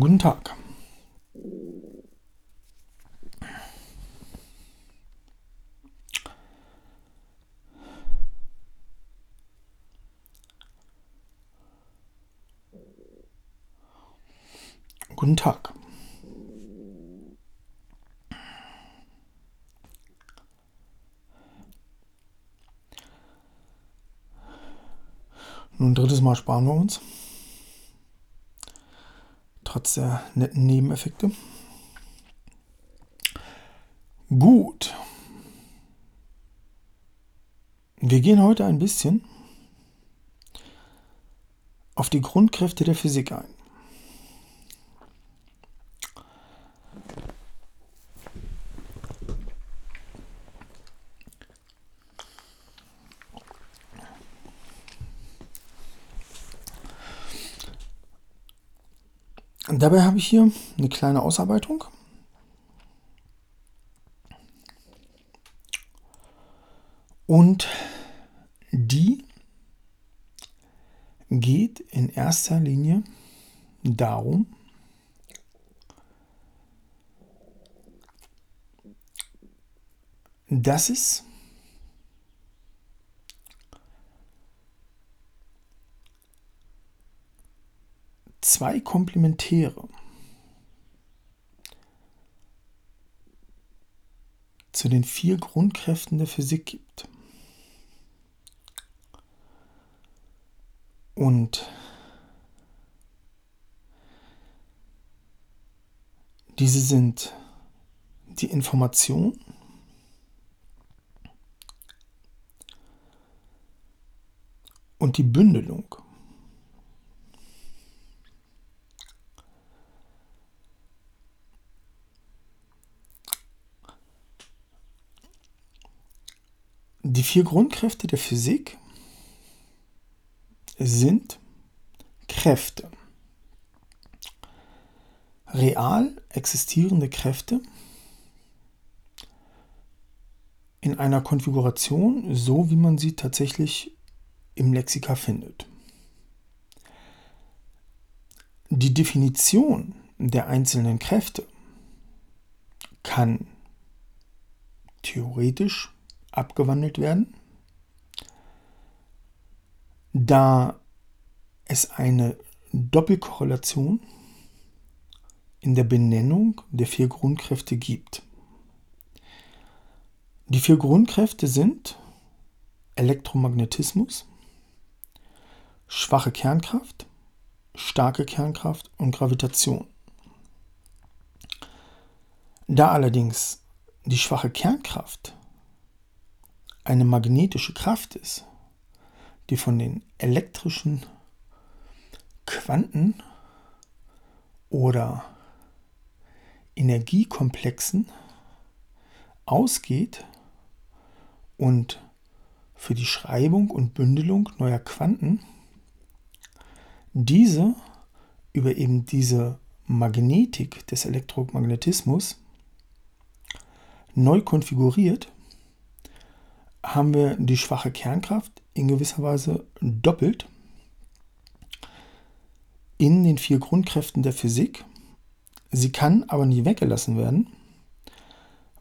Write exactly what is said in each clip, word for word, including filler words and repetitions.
Guten Tag. Guten Tag. Nun, ein drittes Mal sparen wir uns. Trotz der netten Nebeneffekte. Gut. Wir gehen heute ein bisschen auf die Grundkräfte der Physik ein. Dabei habe ich hier eine kleine Ausarbeitung. Und die geht in erster Linie darum, dass es zwei Komplementäre zu den vier Grundkräften der Physik gibt. Und diese sind die Information, und die Bündelung. Die vier Grundkräfte der Physik sind Kräfte. Real existierende Kräfte in einer Konfiguration, so wie man sie tatsächlich im Lexika findet. Die Definition der einzelnen Kräfte kann theoretisch abgewandelt werden, da es eine Doppelkorrelation in der Benennung der vier Grundkräfte gibt. Die vier Grundkräfte sind Elektromagnetismus, schwache Kernkraft, starke Kernkraft und Gravitation. Da allerdings die schwache Kernkraft eine magnetische Kraft ist, die von den elektrischen Quanten oder Energiekomplexen ausgeht und für die Schreibung und Bündelung neuer Quanten diese über eben diese Magnetik des Elektromagnetismus neu konfiguriert, haben wir die schwache Kernkraft in gewisser Weise doppelt in den vier Grundkräften der Physik. Sie kann aber nie weggelassen werden,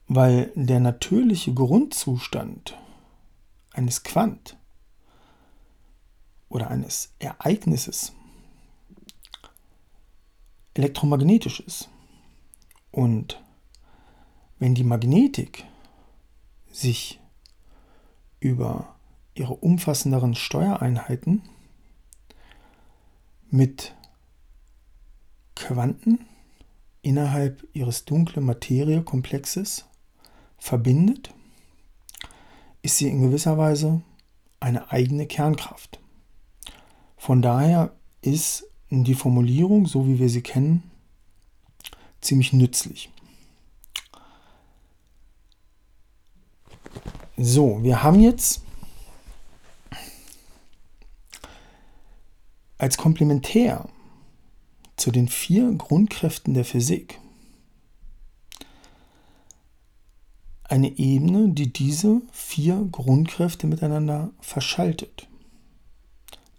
weil der natürliche Grundzustand eines Quant oder eines Ereignisses elektromagnetisch ist. Und wenn die Magnetik sich über ihre umfassenderen Steuereinheiten mit Quanten innerhalb ihres dunklen Materiekomplexes verbindet, ist sie in gewisser Weise eine eigene Kernkraft. Von daher ist die Formulierung, so wie wir sie kennen, ziemlich nützlich. So, wir haben jetzt als Komplementär zu den vier Grundkräften der Physik eine Ebene, die diese vier Grundkräfte miteinander verschaltet.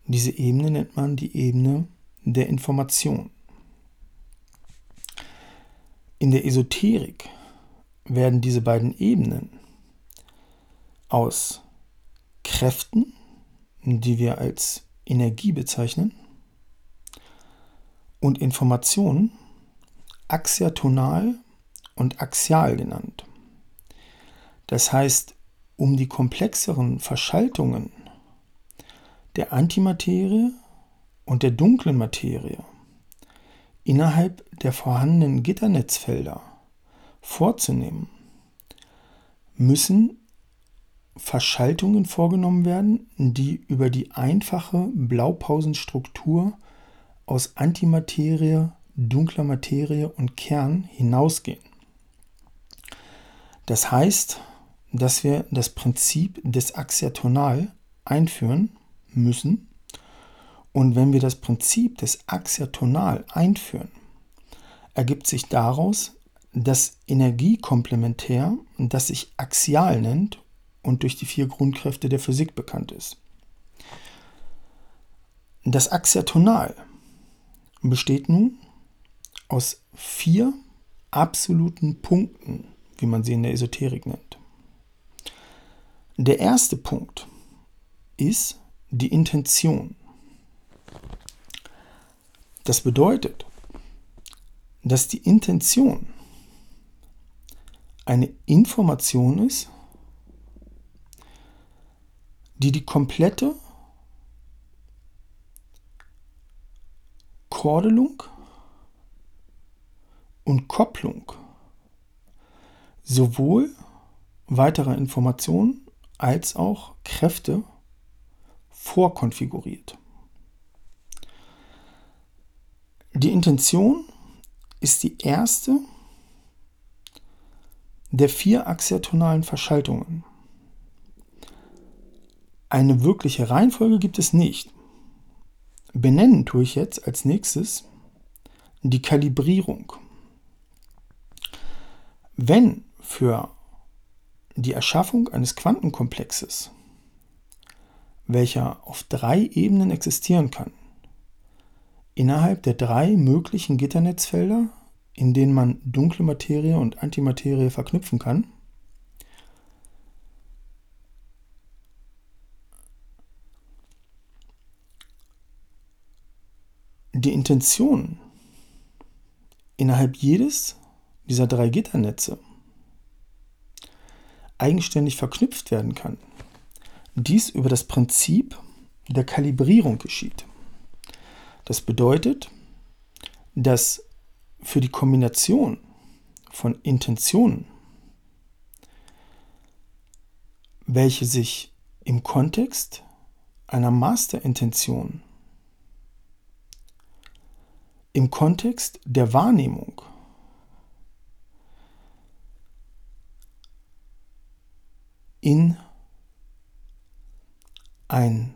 Diese Ebene nennt man die Ebene der Information. In der Esoterik werden diese beiden Ebenen aus Kräften, die wir als Energie bezeichnen, und Informationen axiatonal und axial genannt. Das heißt, um die komplexeren Verschaltungen der Antimaterie und der dunklen Materie innerhalb der vorhandenen Gitternetzfelder vorzunehmen, müssen Verschaltungen vorgenommen werden, die über die einfache Blaupausenstruktur aus Antimaterie, dunkler Materie und Kern hinausgehen. Das heißt, dass wir das Prinzip des Axiatonal einführen müssen. Und wenn wir das Prinzip des Axiatonal einführen, ergibt sich daraus das Energiekomplementär, das sich axial nennt und durch die vier Grundkräfte der Physik bekannt ist. Das Axiatonal besteht nun aus vier absoluten Punkten, wie man sie in der Esoterik nennt. Der erste Punkt ist die Intention. Das bedeutet, dass die Intention eine Information ist, die die komplette Kordelung und Kopplung sowohl weiterer Informationen als auch Kräfte vorkonfiguriert. Die Intention ist die erste der vier axiatonalen Verschaltungen. Eine wirkliche Reihenfolge gibt es nicht. Benennen tue ich jetzt als nächstes die Kalibrierung. Wenn für die Erschaffung eines Quantenkomplexes, welcher auf drei Ebenen existieren kann, innerhalb der drei möglichen Gitternetzfelder, in denen man dunkle Materie und Antimaterie verknüpfen kann, die Intention innerhalb jedes dieser drei Gitternetze eigenständig verknüpft werden kann. Dies über das Prinzip der Kalibrierung geschieht. Das bedeutet, dass für die Kombination von Intentionen, welche sich im Kontext einer Masterintention, im Kontext der Wahrnehmung in ein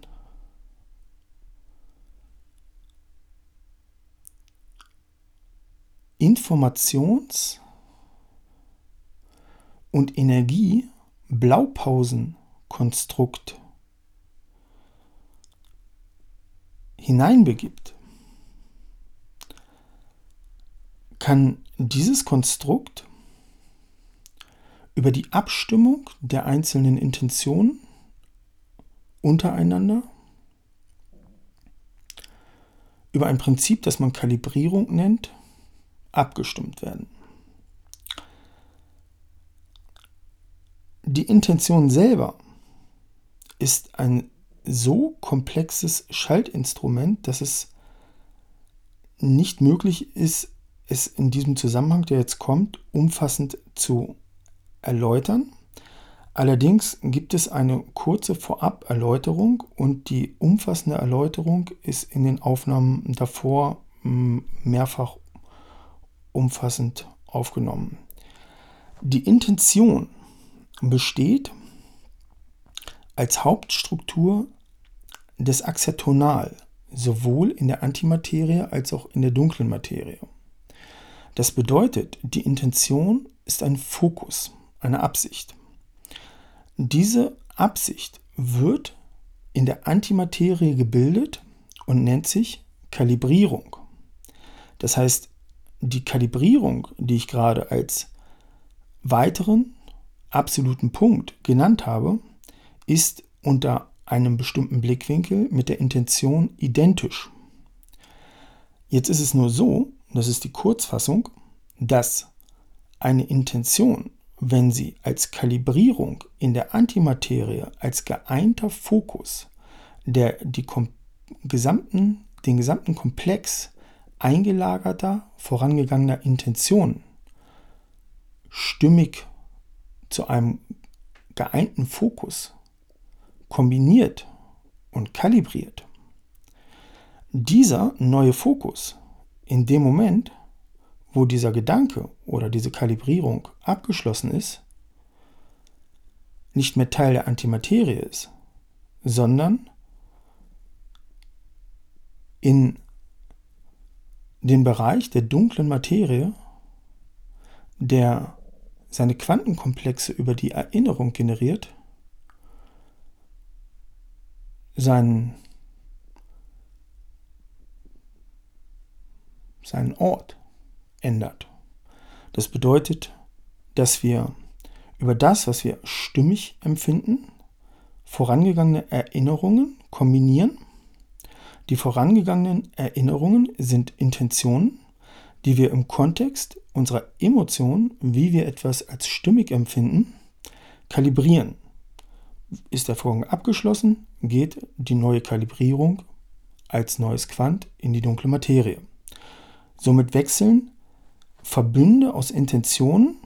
Informations- und Energie-Blaupausen-Konstrukt hineinbegibt, kann dieses Konstrukt über die Abstimmung der einzelnen Intentionen untereinander, über ein Prinzip, das man Kalibrierung nennt, abgestimmt werden. Die Intention selber ist ein so komplexes Schaltinstrument, dass es nicht möglich ist, es in diesem Zusammenhang, der jetzt kommt, umfassend zu erläutern. Allerdings gibt es eine kurze Vorab-Erläuterung und die umfassende Erläuterung ist in den Aufnahmen davor mehrfach umfassend aufgenommen. Die Intention besteht als Hauptstruktur des Axiatonal, sowohl in der Antimaterie als auch in der dunklen Materie. Das bedeutet, die Intention ist ein Fokus, eine Absicht. Diese Absicht wird in der Antimaterie gebildet und nennt sich Kalibrierung. Das heißt, die Kalibrierung, die ich gerade als weiteren absoluten Punkt genannt habe, ist unter einem bestimmten Blickwinkel mit der Intention identisch. Jetzt ist es nur so, das ist die Kurzfassung, dass eine Intention, wenn sie als Kalibrierung in der Antimaterie, als geeinter Fokus, der die kom- gesamten, den gesamten Komplex eingelagerter, vorangegangener Intentionen stimmig zu einem geeinten Fokus kombiniert und kalibriert. Dieser neue Fokus in dem Moment, wo dieser Gedanke oder diese Kalibrierung abgeschlossen ist, nicht mehr Teil der Antimaterie ist, sondern in den Bereich der dunklen Materie, der seine Quantenkomplexe über die Erinnerung generiert, seinen, seinen Ort ändert. Das bedeutet, dass wir über das, was wir stimmig empfinden, vorangegangene Erinnerungen kombinieren. Die vorangegangenen Erinnerungen sind Intentionen, die wir im Kontext unserer Emotionen, wie wir etwas als stimmig empfinden, kalibrieren. Ist der Vorgang abgeschlossen, geht die neue Kalibrierung als neues Quant in die dunkle Materie. Somit wechseln Verbünde aus Intentionen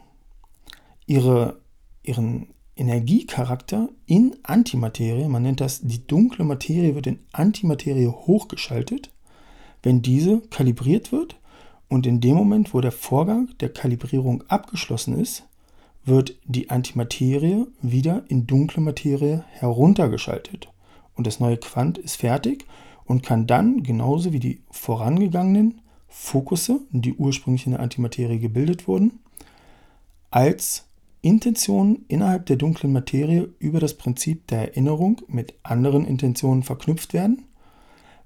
ihre, ihren Energiecharakter in Antimaterie. Man nennt das, die dunkle Materie wird in Antimaterie hochgeschaltet, wenn diese kalibriert wird. Und in dem Moment, wo der Vorgang der Kalibrierung abgeschlossen ist, wird die Antimaterie wieder in dunkle Materie heruntergeschaltet. Und das neue Quant ist fertig und kann dann, genauso wie die vorangegangenen Fokusse, die ursprünglich in der Antimaterie gebildet wurden, als Intentionen innerhalb der dunklen Materie über das Prinzip der Erinnerung mit anderen Intentionen verknüpft werden,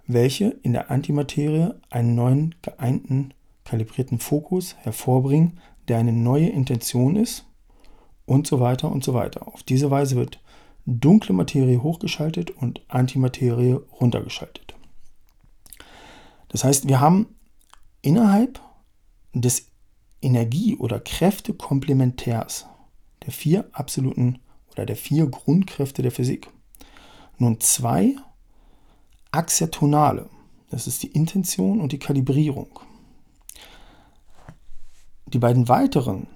welche in der Antimaterie einen neuen geeinten kalibrierten Fokus hervorbringen, der eine neue Intention ist, und so weiter und so weiter. Auf diese Weise wird dunkle Materie hochgeschaltet und Antimaterie runtergeschaltet. Das heißt, wir haben innerhalb des Energie- oder Kräftekomplementärs der vier absoluten oder der vier Grundkräfte der Physik nun zwei Axiatonale, das ist die Intention und die Kalibrierung. Die beiden weiteren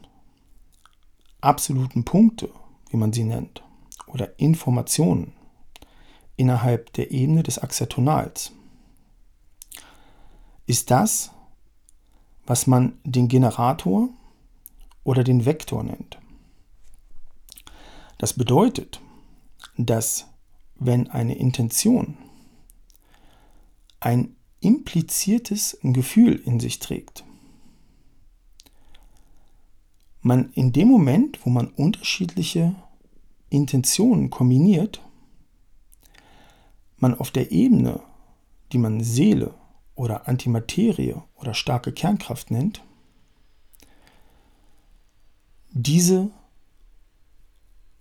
absoluten Punkte, wie man sie nennt, oder Informationen innerhalb der Ebene des Axiatonals, ist das, was man den Generator oder den Vektor nennt. Das bedeutet, dass wenn eine Intention ein impliziertes Gefühl in sich trägt, man in dem Moment, wo man unterschiedliche Intentionen kombiniert, man auf der Ebene, die man Seele oder Antimaterie oder starke Kernkraft nennt, diese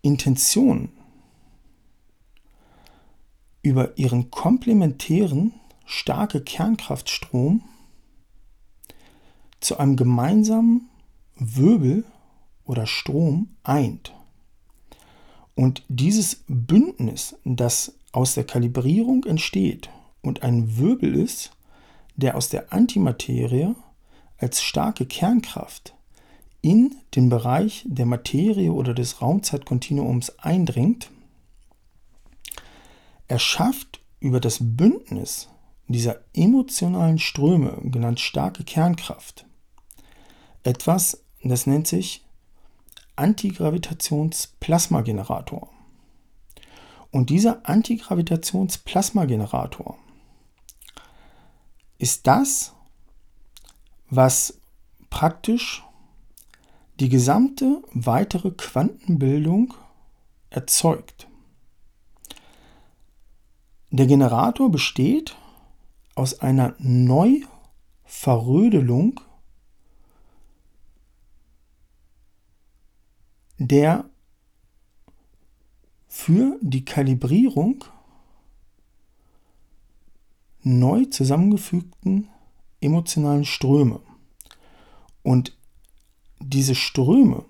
Intentionen über ihren komplementären starke Kernkraftstrom zu einem gemeinsamen Wirbel oder Strom eint. Und dieses Bündnis, das aus der Kalibrierung entsteht und ein Wirbel ist, der aus der Antimaterie als starke Kernkraft in den Bereich der Materie oder des Raumzeitkontinuums eindringt, erschafft über das Bündnis dieser emotionalen Ströme, genannt starke Kernkraft, etwas, das nennt sich Antigravitationsplasmagenerator. Und dieser Antigravitationsplasmagenerator ist das, was praktisch die gesamte weitere Quantenbildung erzeugt. Der Generator besteht aus einer Neuverrödelung der für die Kalibrierung neu zusammengefügten emotionalen Ströme. Und diese Ströme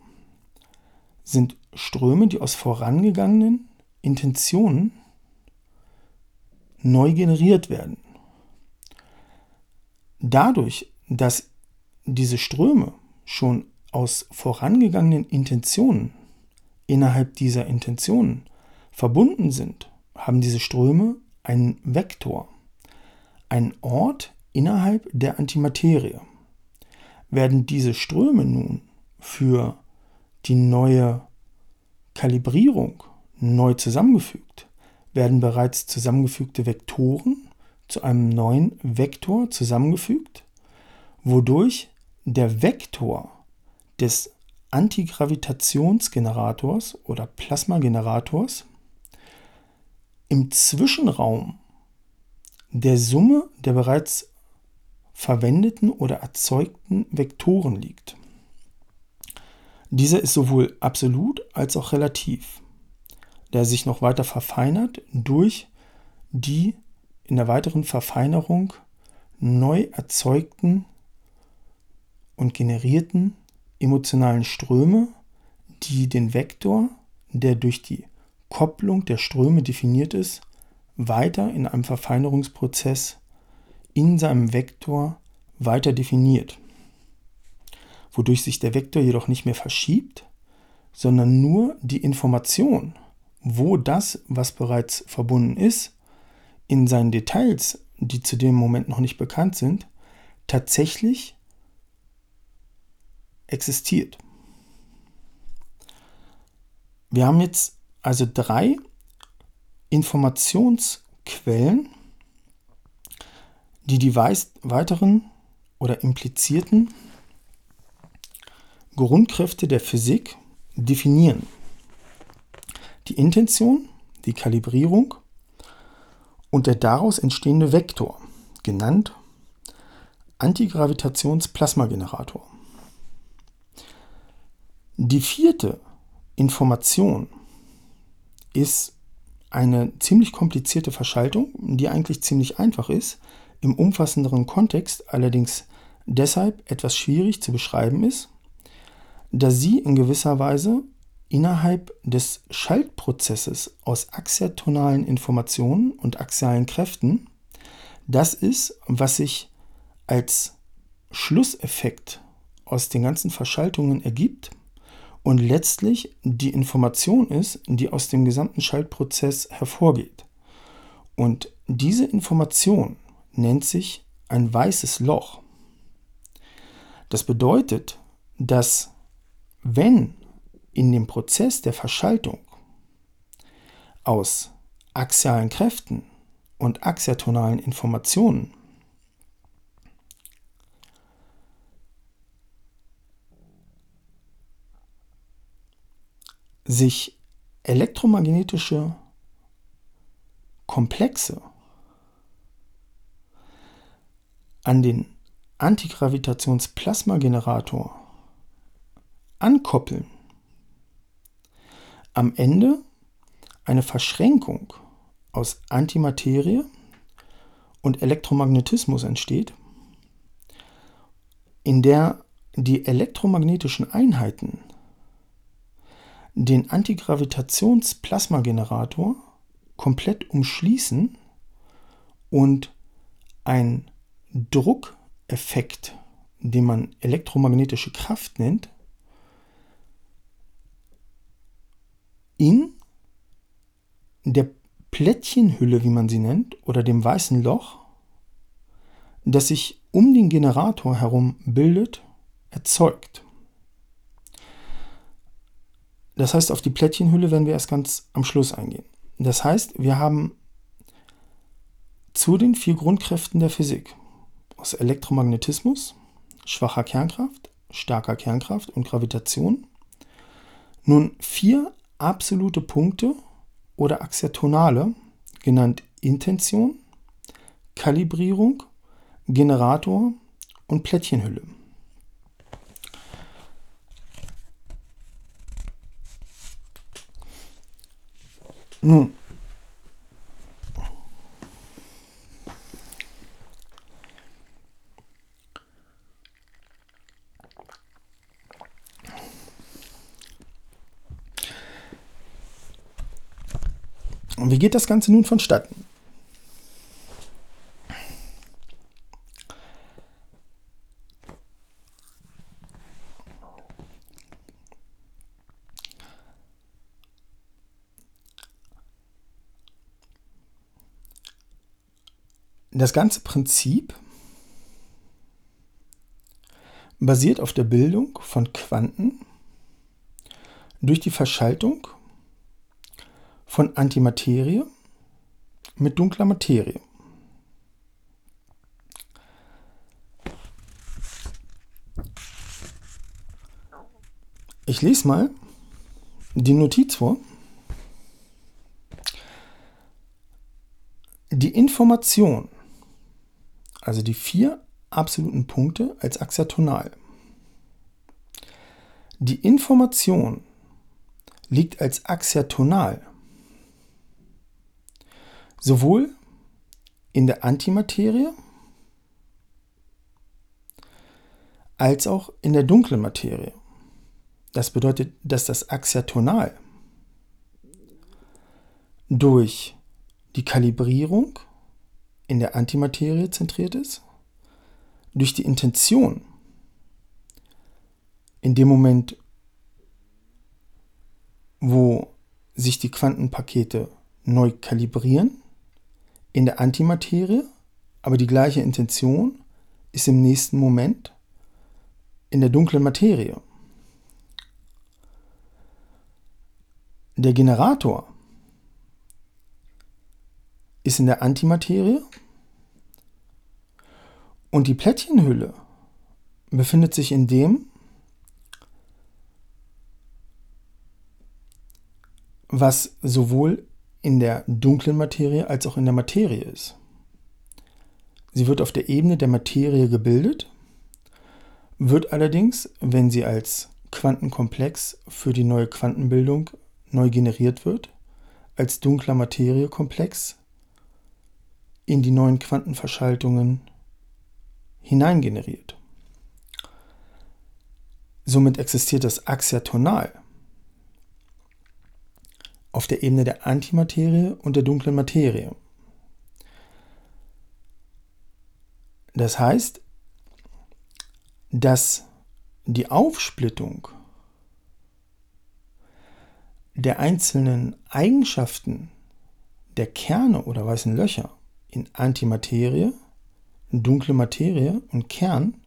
sind Ströme, die aus vorangegangenen Intentionen neu generiert werden. Dadurch, dass diese Ströme schon aus vorangegangenen Intentionen innerhalb dieser Intentionen verbunden sind, haben diese Ströme einen Vektor, einen Ort innerhalb der Antimaterie. Werden diese Ströme nun für die neue Kalibrierung neu zusammengefügt, werden bereits zusammengefügte Vektoren zu einem neuen Vektor zusammengefügt, wodurch der Vektor des Antigravitationsgenerators oder Plasmagenerators im Zwischenraum der Summe der bereits verwendeten oder erzeugten Vektoren liegt. Dieser ist sowohl absolut als auch relativ, der sich noch weiter verfeinert durch die in der weiteren Verfeinerung neu erzeugten und generierten emotionalen Ströme, die den Vektor, der durch die Kopplung der Ströme definiert ist, weiter in einem Verfeinerungsprozess in seinem Vektor weiter definiert. Wodurch sich der Vektor jedoch nicht mehr verschiebt, sondern nur die Information, wo das, was bereits verbunden ist, in seinen Details, die zu dem Moment noch nicht bekannt sind, tatsächlich existiert. Wir haben jetzt also drei Informationsquellen, die die weiteren oder implizierten Grundkräfte der Physik definieren. Die Intention, die Kalibrierung und der daraus entstehende Vektor, genannt Antigravitationsplasmagenerator. Die vierte Information ist eine ziemlich komplizierte Verschaltung, die eigentlich ziemlich einfach ist, im umfassenderen Kontext allerdings deshalb etwas schwierig zu beschreiben ist, da sie in gewisser Weise innerhalb des Schaltprozesses aus axiatonalen Informationen und axialen Kräften das ist, was sich als Schlusseffekt aus den ganzen Verschaltungen ergibt, und letztlich die Information ist, die aus dem gesamten Schaltprozess hervorgeht. Und diese Information nennt sich ein weißes Loch. Das bedeutet, dass wenn in dem Prozess der Verschaltung aus axialen Kräften und axiatonalen Informationen sich elektromagnetische Komplexe an den Antigravitationsplasmagenerator ankoppeln, am Ende eine Verschränkung aus Antimaterie und Elektromagnetismus entsteht, in der die elektromagnetischen Einheiten den Antigravitationsplasmagenerator komplett umschließen und ein Druckeffekt, den man elektromagnetische Kraft nennt, in der Plättchenhülle, wie man sie nennt, oder dem weißen Loch, das sich um den Generator herum bildet, erzeugt. Das heißt, auf die Plättchenhülle werden wir erst ganz am Schluss eingehen. Das heißt, wir haben zu den vier Grundkräften der Physik aus Elektromagnetismus, schwacher Kernkraft, starker Kernkraft und Gravitation nun vier absolute Punkte oder Axiatonale, genannt Intention, Kalibrierung, Generator und Plättchenhülle. Mm. Und wie geht das Ganze nun vonstatten? Das ganze Prinzip basiert auf der Bildung von Quanten durch die Verschaltung von Antimaterie mit dunkler Materie. Ich lese mal die Notiz vor. Die Information, also die vier absoluten Punkte als axiatonal. Die Information liegt als axiatonal sowohl in der Antimaterie als auch in der dunklen Materie. Das bedeutet, dass das Axiatonal durch die Kalibrierung in der Antimaterie zentriert ist, durch die Intention in dem Moment, wo sich die Quantenpakete neu kalibrieren, in der Antimaterie, aber die gleiche Intention ist im nächsten Moment in der dunklen Materie. Der Generator ist in der Antimaterie und die Plättchenhülle befindet sich in dem, was sowohl in der dunklen Materie als auch in der Materie ist. Sie wird auf der Ebene der Materie gebildet, wird allerdings, wenn sie als Quantenkomplex für die neue Quantenbildung neu generiert wird, als dunkler Materiekomplex in die neuen Quantenverschaltungen hineingeneriert. Somit existiert das Axiatonal auf der Ebene der Antimaterie und der dunklen Materie. Das heißt, dass die Aufsplittung der einzelnen Eigenschaften der Kerne oder weißen Löcher in Antimaterie, dunkle Materie und Kern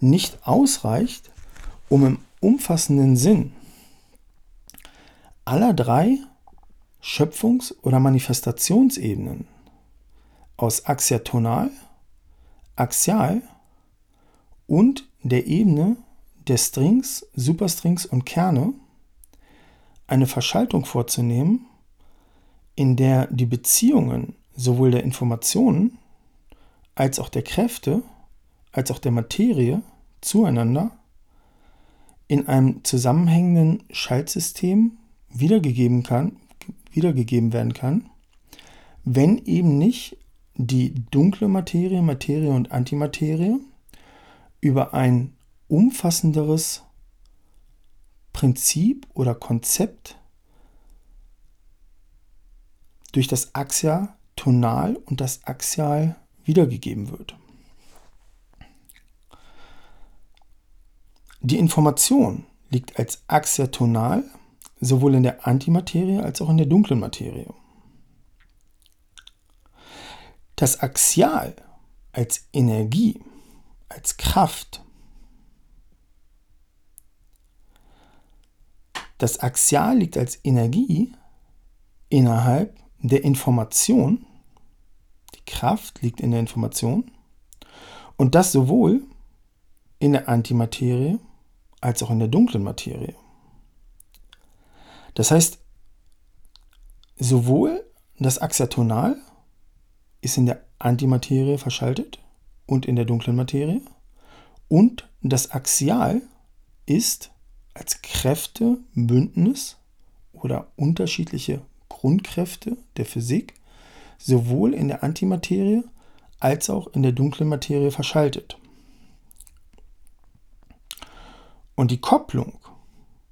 nicht ausreicht, um im umfassenden Sinn aller drei Schöpfungs- oder Manifestationsebenen aus axiatonal, axial und der Ebene der Strings, Superstrings und Kerne eine Verschaltung vorzunehmen, in der die Beziehungen sowohl der Informationen als auch der Kräfte als auch der Materie zueinander in einem zusammenhängenden Schaltsystem wiedergegeben kann, wiedergegeben werden kann, wenn eben nicht die dunkle Materie, Materie und Antimaterie über ein umfassenderes Prinzip oder Konzept durch das Axiatonal und das Axial wiedergegeben wird. Die Information liegt als axiatonal sowohl in der Antimaterie als auch in der dunklen Materie. Das Axial als Energie, als Kraft. Das Axial liegt als Energie innerhalb der Information. Die Kraft liegt in der Information. Und das sowohl in der Antimaterie als auch in der dunklen Materie. Das heißt, sowohl das Axiatonal ist in der Antimaterie verschaltet und in der dunklen Materie und das Axial ist als Kräftebündnis oder unterschiedliche Grundkräfte der Physik sowohl in der Antimaterie als auch in der dunklen Materie verschaltet. Und die Kopplung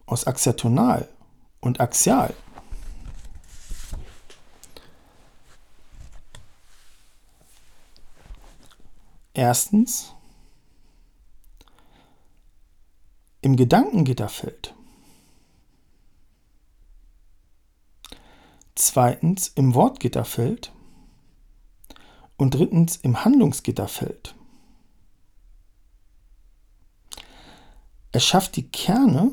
aus axiatonal und axial erstens im Gedankengitterfeld, zweitens im Wortgitterfeld und drittens im Handlungsgitterfeld. Es schafft die Kerne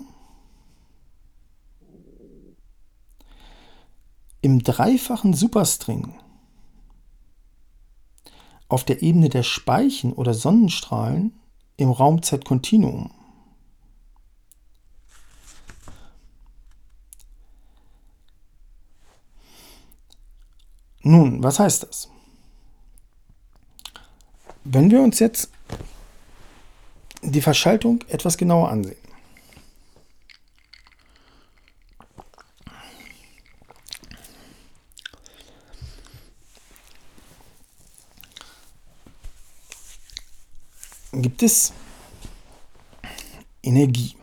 im dreifachen Superstring auf der Ebene der Speichen oder Sonnenstrahlen im Raumzeitkontinuum. Nun, was heißt das? Wenn wir uns jetzt die Verschaltung etwas genauer ansehen. Gibt es Energie?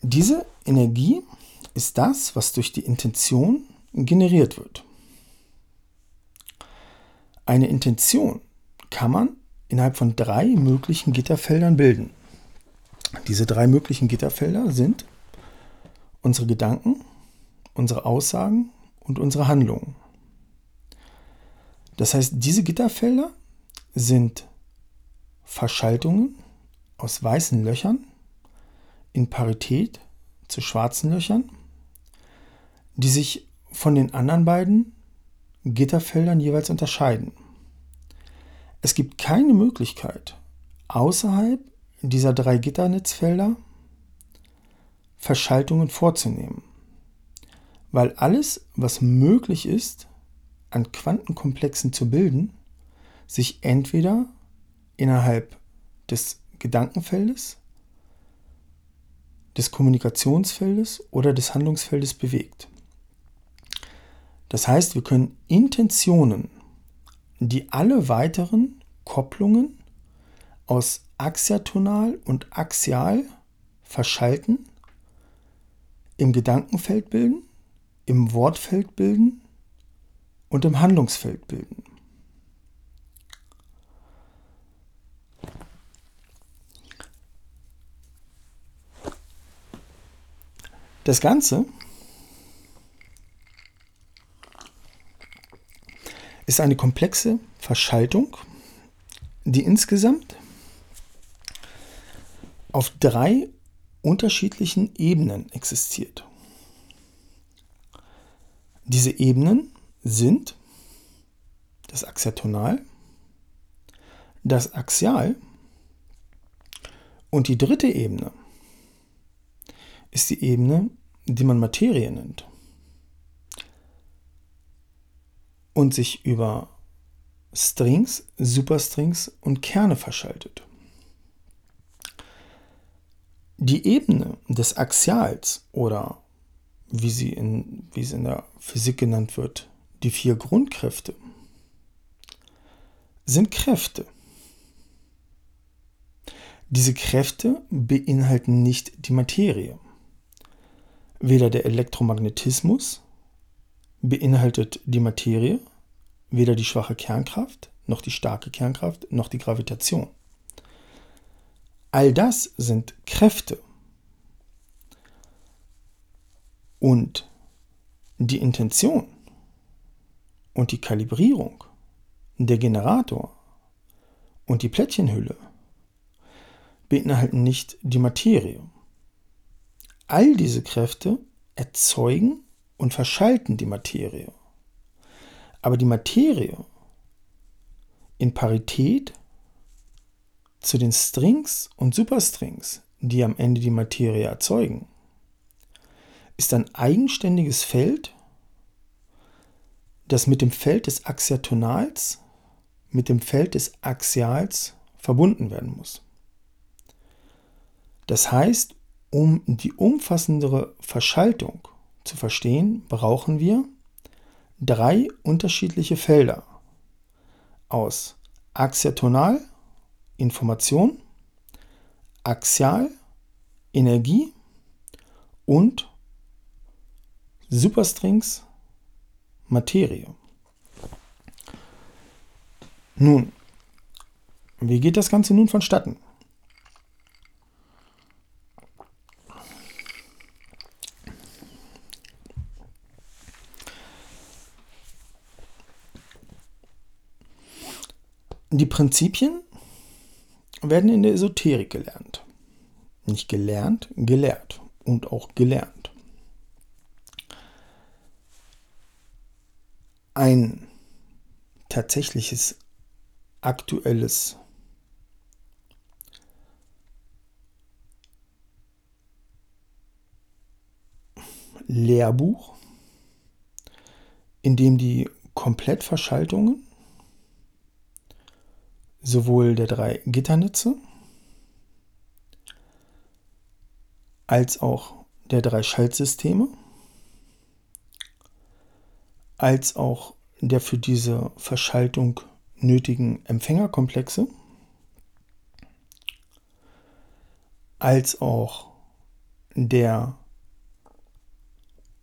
Diese Energie ist das, was durch die Intention generiert wird. Eine Intention kann man innerhalb von drei möglichen Gitterfeldern bilden. Diese drei möglichen Gitterfelder sind unsere Gedanken, unsere Aussagen und unsere Handlungen. Das heißt, diese Gitterfelder sind Verschaltungen aus weißen Löchern in Parität zu schwarzen Löchern, die sich von den anderen beiden Gitterfeldern jeweils unterscheiden. Es gibt keine Möglichkeit, außerhalb dieser drei Gitternetzfelder Verschaltungen vorzunehmen, weil alles, was möglich ist, an Quantenkomplexen zu bilden, sich entweder innerhalb des Gedankenfeldes, des Kommunikationsfeldes oder des Handlungsfeldes bewegt. Das heißt, wir können Intentionen, die alle weiteren Kopplungen aus axiatonal und axial verschalten, im Gedankenfeld bilden, im Wortfeld bilden und im Handlungsfeld bilden. Das Ganze ist eine komplexe Verschaltung, die insgesamt auf drei unterschiedlichen Ebenen existiert. Diese Ebenen sind das Axiatonal, das Axial und die dritte Ebene ist die Ebene, die man Materie nennt und sich über Strings, Superstrings und Kerne verschaltet. Die Ebene des Axials oder wie sie in, wie es in der Physik genannt wird, die vier Grundkräfte sind Kräfte. Diese Kräfte beinhalten nicht die Materie. Weder der Elektromagnetismus beinhaltet die Materie, weder die schwache Kernkraft, noch die starke Kernkraft, noch die Gravitation. All das sind Kräfte. Und die Intention und die Kalibrierung, der Generator und die Plättchenhülle beinhalten nicht die Materie. All diese Kräfte erzeugen und verschalten die Materie. Aber die Materie in Parität zu den Strings und Superstrings, die am Ende die Materie erzeugen, ist ein eigenständiges Feld, das mit dem Feld des Axiatonals, mit dem Feld des Axials verbunden werden muss. Das heißt, Um die umfassendere Verschaltung zu verstehen, brauchen wir drei unterschiedliche Felder aus axiatonal, Information, axial, Energie und Superstrings, Materie. Nun, wie geht das Ganze nun vonstatten? Die Prinzipien werden in der Esoterik gelernt. Nicht gelernt, gelehrt und auch gelernt. Ein tatsächliches aktuelles Lehrbuch, in dem die Komplettverschaltungen sowohl der drei Gitternetze als auch der drei Schaltsysteme, als auch der für diese Verschaltung nötigen Empfängerkomplexe, als auch der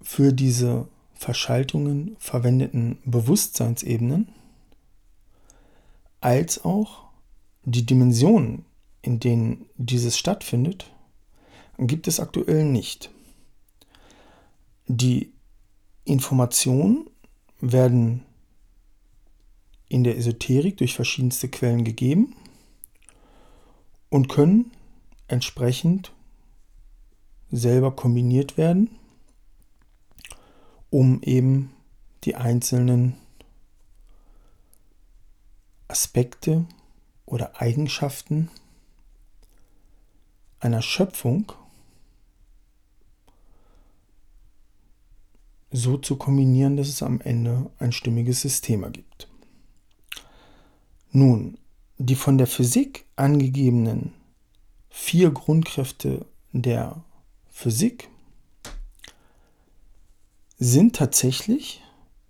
für diese Verschaltungen verwendeten Bewusstseinsebenen, als auch die Dimensionen, in denen dieses stattfindet, gibt es aktuell nicht. Die Informationen werden in der Esoterik durch verschiedenste Quellen gegeben und können entsprechend selber kombiniert werden, um eben die einzelnen Aspekte oder Eigenschaften einer Schöpfung so zu kombinieren, dass es am Ende ein stimmiges System ergibt. Nun, die von der Physik angegebenen vier Grundkräfte der Physik sind tatsächlich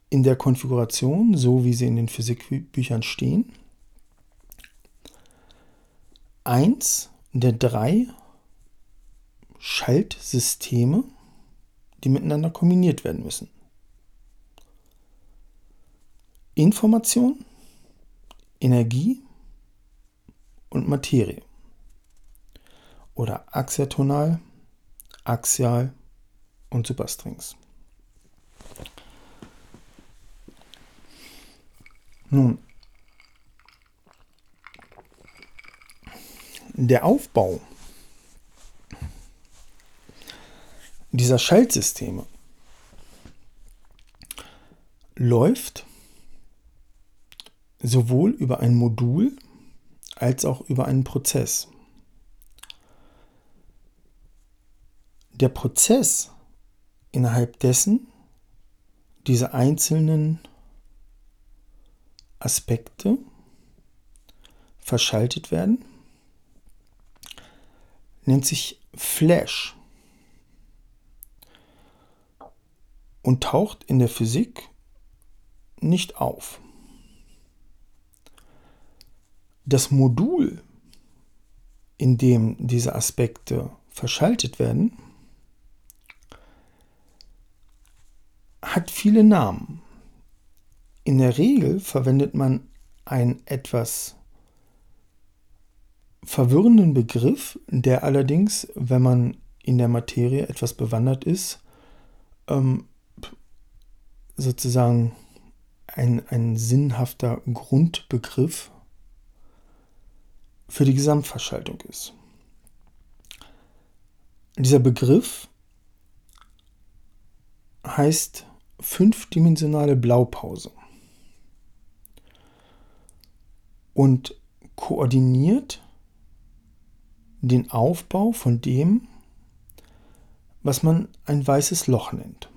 in der Konfiguration, so wie sie in den Physikbüchern stehen, eins der drei Schaltsysteme, die miteinander kombiniert werden müssen. Information, Energie und Materie. Oder axiatonal, axial und Superstrings. Nun, der Aufbau dieser Schaltsysteme läuft sowohl über ein Modul als auch über einen Prozess. Der Prozess, innerhalb dessen diese einzelnen Aspekte verschaltet werden, nennt sich Flash und taucht in der Physik nicht auf. Das Modul, in dem diese Aspekte verschaltet werden, hat viele Namen. In der Regel verwendet man einen etwas verwirrenden Begriff, der allerdings, wenn man in der Materie etwas bewandert ist, sozusagen ein, ein sinnhafter Grundbegriff für die Gesamtverschaltung ist. Dieser Begriff heißt fünfdimensionale Blaupause. Und koordiniert den Aufbau von dem, was man ein weißes Loch nennt.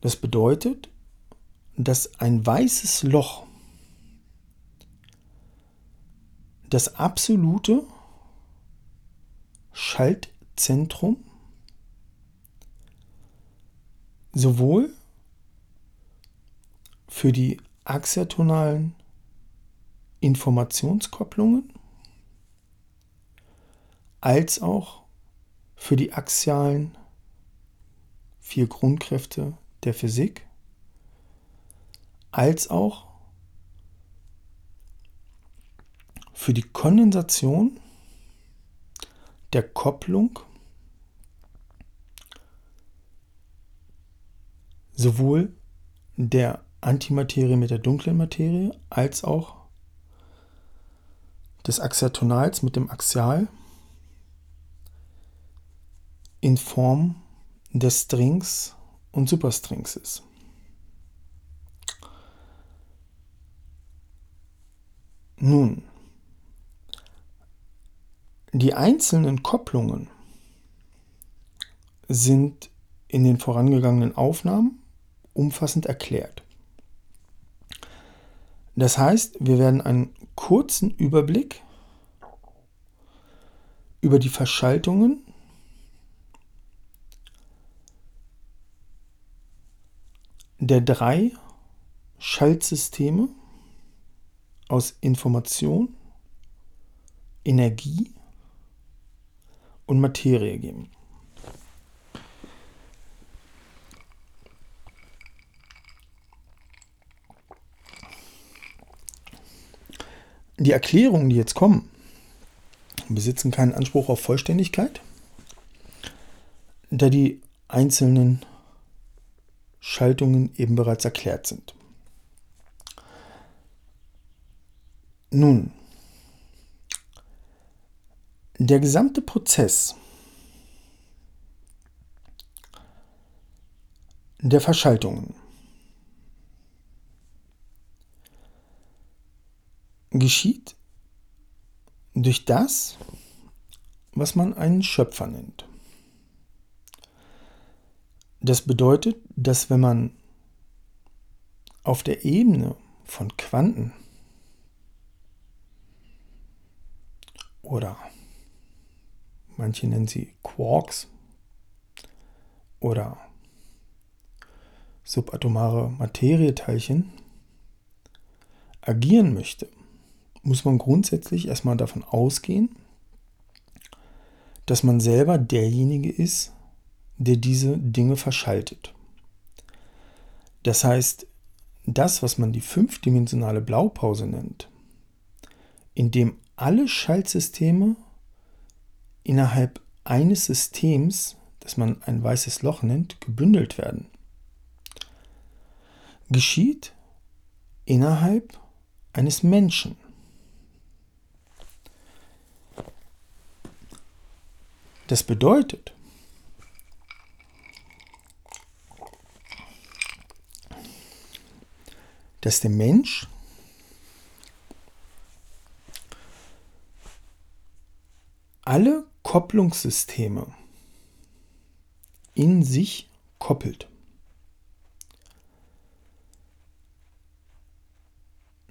Das bedeutet, dass ein weißes Loch das absolute Schaltzentrum sowohl für die axiatonalen Informationskopplungen als auch für die axialen vier Grundkräfte der Physik, als auch für die Kondensation der Kopplung sowohl der Antimaterie mit der dunklen Materie als auch des Axiatonals mit dem Axial in Form des Strings und Superstrings ist. Nun, die einzelnen Kopplungen sind in den vorangegangenen Aufnahmen umfassend erklärt. Das heißt, wir werden einen kurzen Überblick über die Verschaltungen der drei Schaltsysteme aus Information, Energie und Materie geben. Die Erklärungen, die jetzt kommen, besitzen keinen Anspruch auf Vollständigkeit, da die einzelnen Schaltungen eben bereits erklärt sind. Nun, der gesamte Prozess der Verschaltungen geschieht durch das, was man einen Schöpfer nennt. Das bedeutet, dass wenn man auf der Ebene von Quanten oder manche nennen sie Quarks oder subatomare Materieteilchen agieren möchte, muss man grundsätzlich erstmal davon ausgehen, dass man selber derjenige ist, der diese Dinge verschaltet. Das heißt, das, was man die fünfdimensionale Blaupause nennt, in dem alle Schaltsysteme innerhalb eines Systems, das man ein weißes Loch nennt, gebündelt werden, geschieht innerhalb eines Menschen. Das bedeutet, dass der Mensch alle Kopplungssysteme in sich koppelt.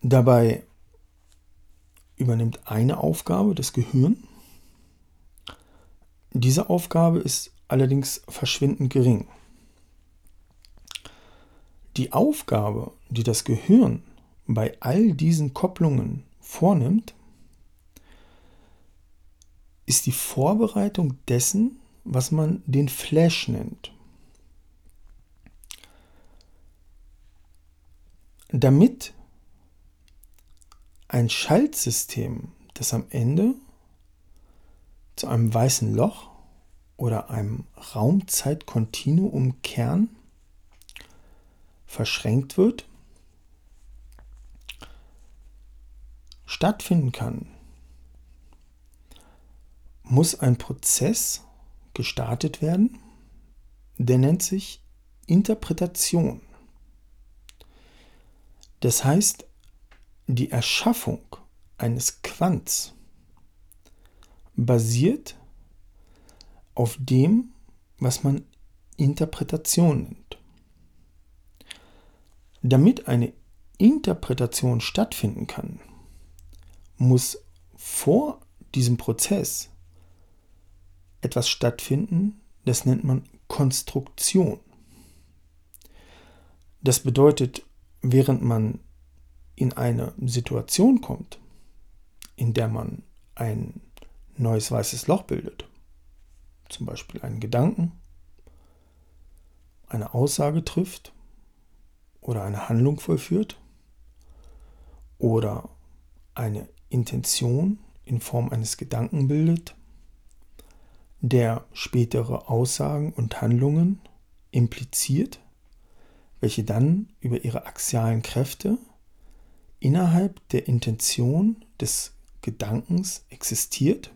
Dabei übernimmt eine Aufgabe das Gehirn. Diese Aufgabe ist allerdings verschwindend gering. Die Aufgabe, die das Gehirn bei all diesen Kopplungen vornimmt, ist die Vorbereitung dessen, was man den Flash nennt. Damit ein Schaltsystem, das am Ende zu einem weißen Loch oder einem Raumzeitkontinuumkern verschränkt wird, stattfinden kann, muss ein Prozess gestartet werden, der nennt sich Interpretation. Das heißt, die Erschaffung eines Quants basiert auf dem, was man Interpretation nennt. Damit eine Interpretation stattfinden kann, muss vor diesem Prozess etwas stattfinden, das nennt man Konstruktion. Das bedeutet, während man in eine Situation kommt, in der man ein neues weißes Loch bildet, zum Beispiel einen Gedanken, eine Aussage trifft oder eine Handlung vollführt oder eine Intention in Form eines Gedanken bildet, der spätere Aussagen und Handlungen impliziert, welche dann über ihre axialen Kräfte innerhalb der Intention des Gedankens existiert,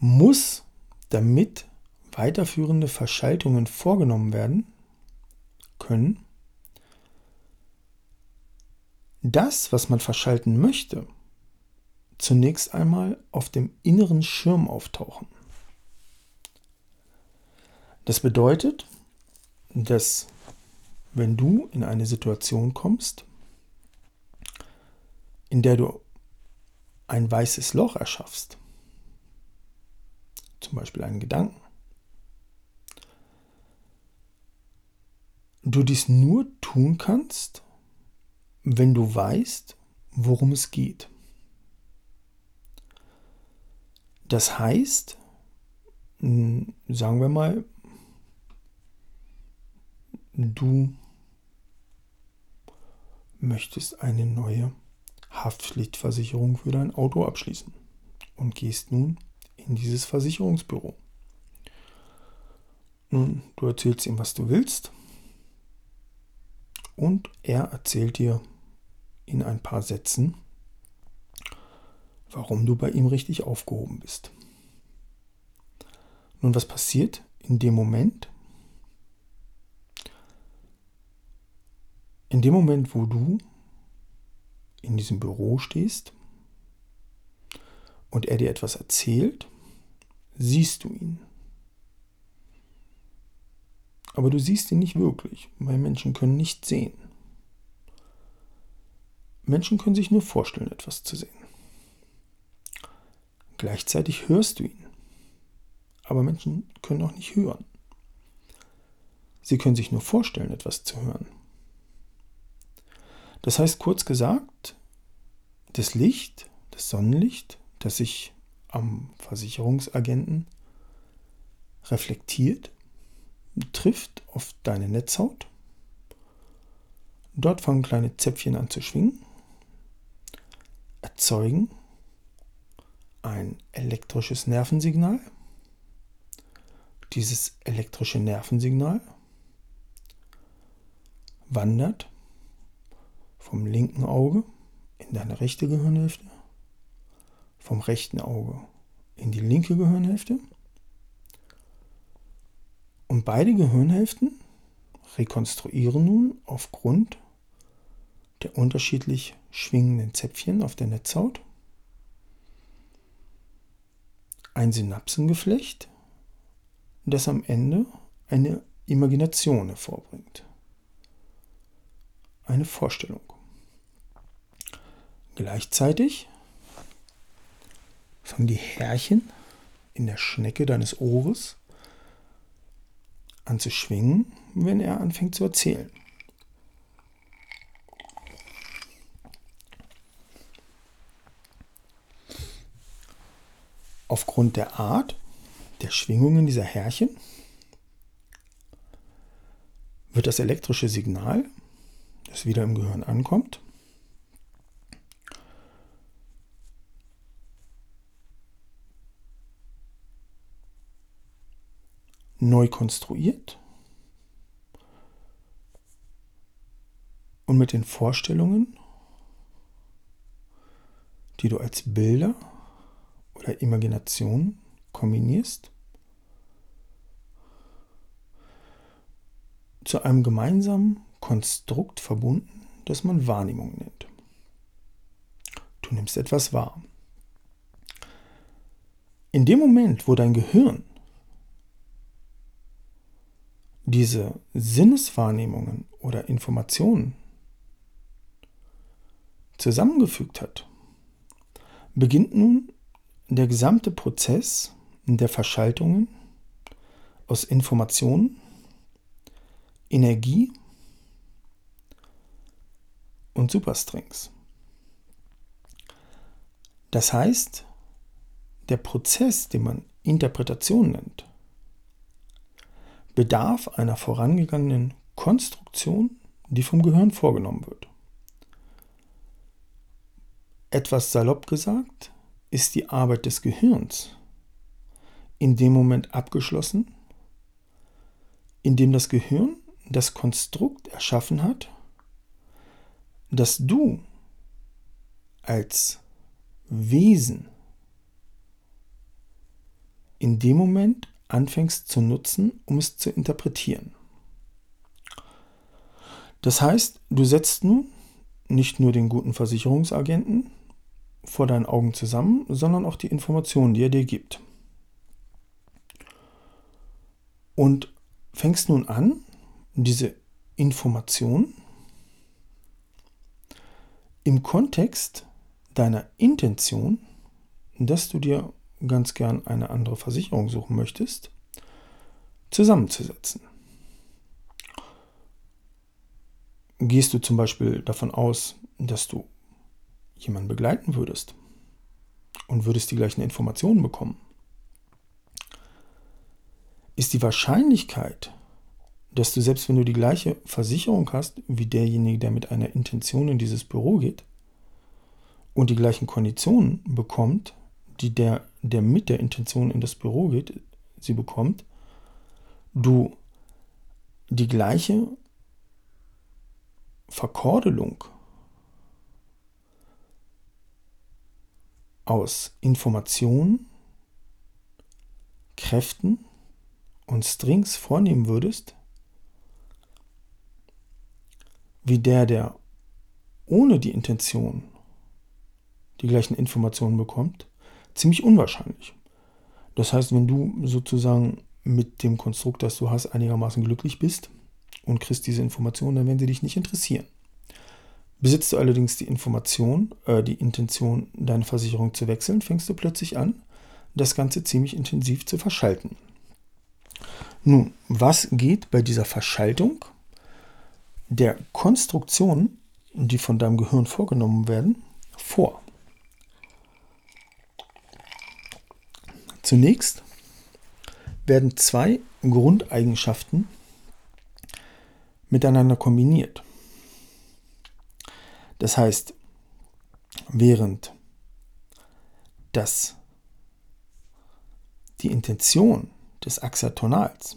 muss, damit weiterführende Verschaltungen vorgenommen werden können, das, was man verschalten möchte, zunächst einmal auf dem inneren Schirm auftauchen. Das bedeutet, dass wenn du in eine Situation kommst, in der du ein weißes Loch erschaffst, zum Beispiel einen Gedanken, du dies nur tun kannst, wenn du weißt, worum es geht. Das heißt, sagen wir mal, du möchtest eine neue Haftpflichtversicherung für dein Auto abschließen und gehst nun in dieses Versicherungsbüro. Nun, du erzählst ihm, was du willst, und er erzählt dir in ein paar Sätzen, warum du bei ihm richtig aufgehoben bist. Nun, was passiert in dem Moment? In dem Moment, wo du in diesem Büro stehst und er dir etwas erzählt, siehst du ihn. Aber du siehst ihn nicht wirklich, weil Menschen können nicht sehen. Menschen können sich nur vorstellen, etwas zu sehen. Gleichzeitig hörst du ihn. Aber Menschen können auch nicht hören. Sie können sich nur vorstellen, etwas zu hören. Das heißt, kurz gesagt, das Licht, das Sonnenlicht, das sich am Versicherungsagenten reflektiert, trifft auf deine Netzhaut. Dort fangen kleine Zäpfchen an zu schwingen, erzeugen ein elektrisches Nervensignal. Dieses elektrische Nervensignal wandert vom linken Auge in deine rechte Gehirnhälfte, vom rechten Auge in die linke Gehirnhälfte. Und beide Gehirnhälften rekonstruieren nun aufgrund der unterschiedlich schwingenden Zäpfchen auf der Netzhaut ein Synapsengeflecht, das am Ende eine Imagination hervorbringt. Eine Vorstellung. Gleichzeitig fangen die Härchen in der Schnecke deines Ohres an zu schwingen, wenn er anfängt zu erzählen. Aufgrund der Art der Schwingungen dieser Härchen wird das elektrische Signal, das wieder im Gehirn ankommt, neu konstruiert und mit den Vorstellungen, die du als Bilder oder Imagination kombinierst, zu einem gemeinsamen Konstrukt verbunden, das man Wahrnehmung nennt. Du nimmst etwas wahr. In dem Moment, wo dein Gehirn diese Sinneswahrnehmungen oder Informationen zusammengefügt hat, beginnt nun der gesamte Prozess der Verschaltungen aus Informationen, Energie und Superstrings. Das heißt, der Prozess, den man Interpretation nennt, bedarf einer vorangegangenen Konstruktion, die vom Gehirn vorgenommen wird. Etwas salopp gesagt, ist die Arbeit des Gehirns in dem Moment abgeschlossen, in dem das Gehirn das Konstrukt erschaffen hat, das du als Wesen in dem Moment anfängst zu nutzen, um es zu interpretieren. Das heißt, du setzt nun nicht nur den guten Versicherungsagenten vor deinen Augen zusammen, sondern auch die Informationen, die er dir gibt. Und fängst nun an, diese Informationen im Kontext deiner Intention, dass du dir ganz gern eine andere Versicherung suchen möchtest, zusammenzusetzen. Gehst du zum Beispiel davon aus, dass du jemanden begleiten würdest und würdest die gleichen Informationen bekommen, ist die Wahrscheinlichkeit, dass du selbst wenn du die gleiche Versicherung hast wie derjenige, der mit einer Intention in dieses Büro geht und die gleichen Konditionen bekommt, die der, der mit der Intention in das Büro geht, sie bekommt, du die gleiche Verkordelung aus Informationen, Kräften und Strings vornehmen würdest, wie der, der ohne die Intention die gleichen Informationen bekommt, ziemlich unwahrscheinlich. Das heißt, wenn du sozusagen mit dem Konstrukt, das du hast, einigermaßen glücklich bist und kriegst diese Informationen, dann werden sie dich nicht interessieren. Besitzt du allerdings die Information, äh, die Intention, deine Versicherung zu wechseln, fängst du plötzlich an, das Ganze ziemlich intensiv zu verschalten. Nun, was geht bei dieser Verschaltung der Konstruktionen, die von deinem Gehirn vorgenommen werden, vor? Zunächst werden zwei Grundeigenschaften miteinander kombiniert. Das heißt, während das die Intention des Axatonals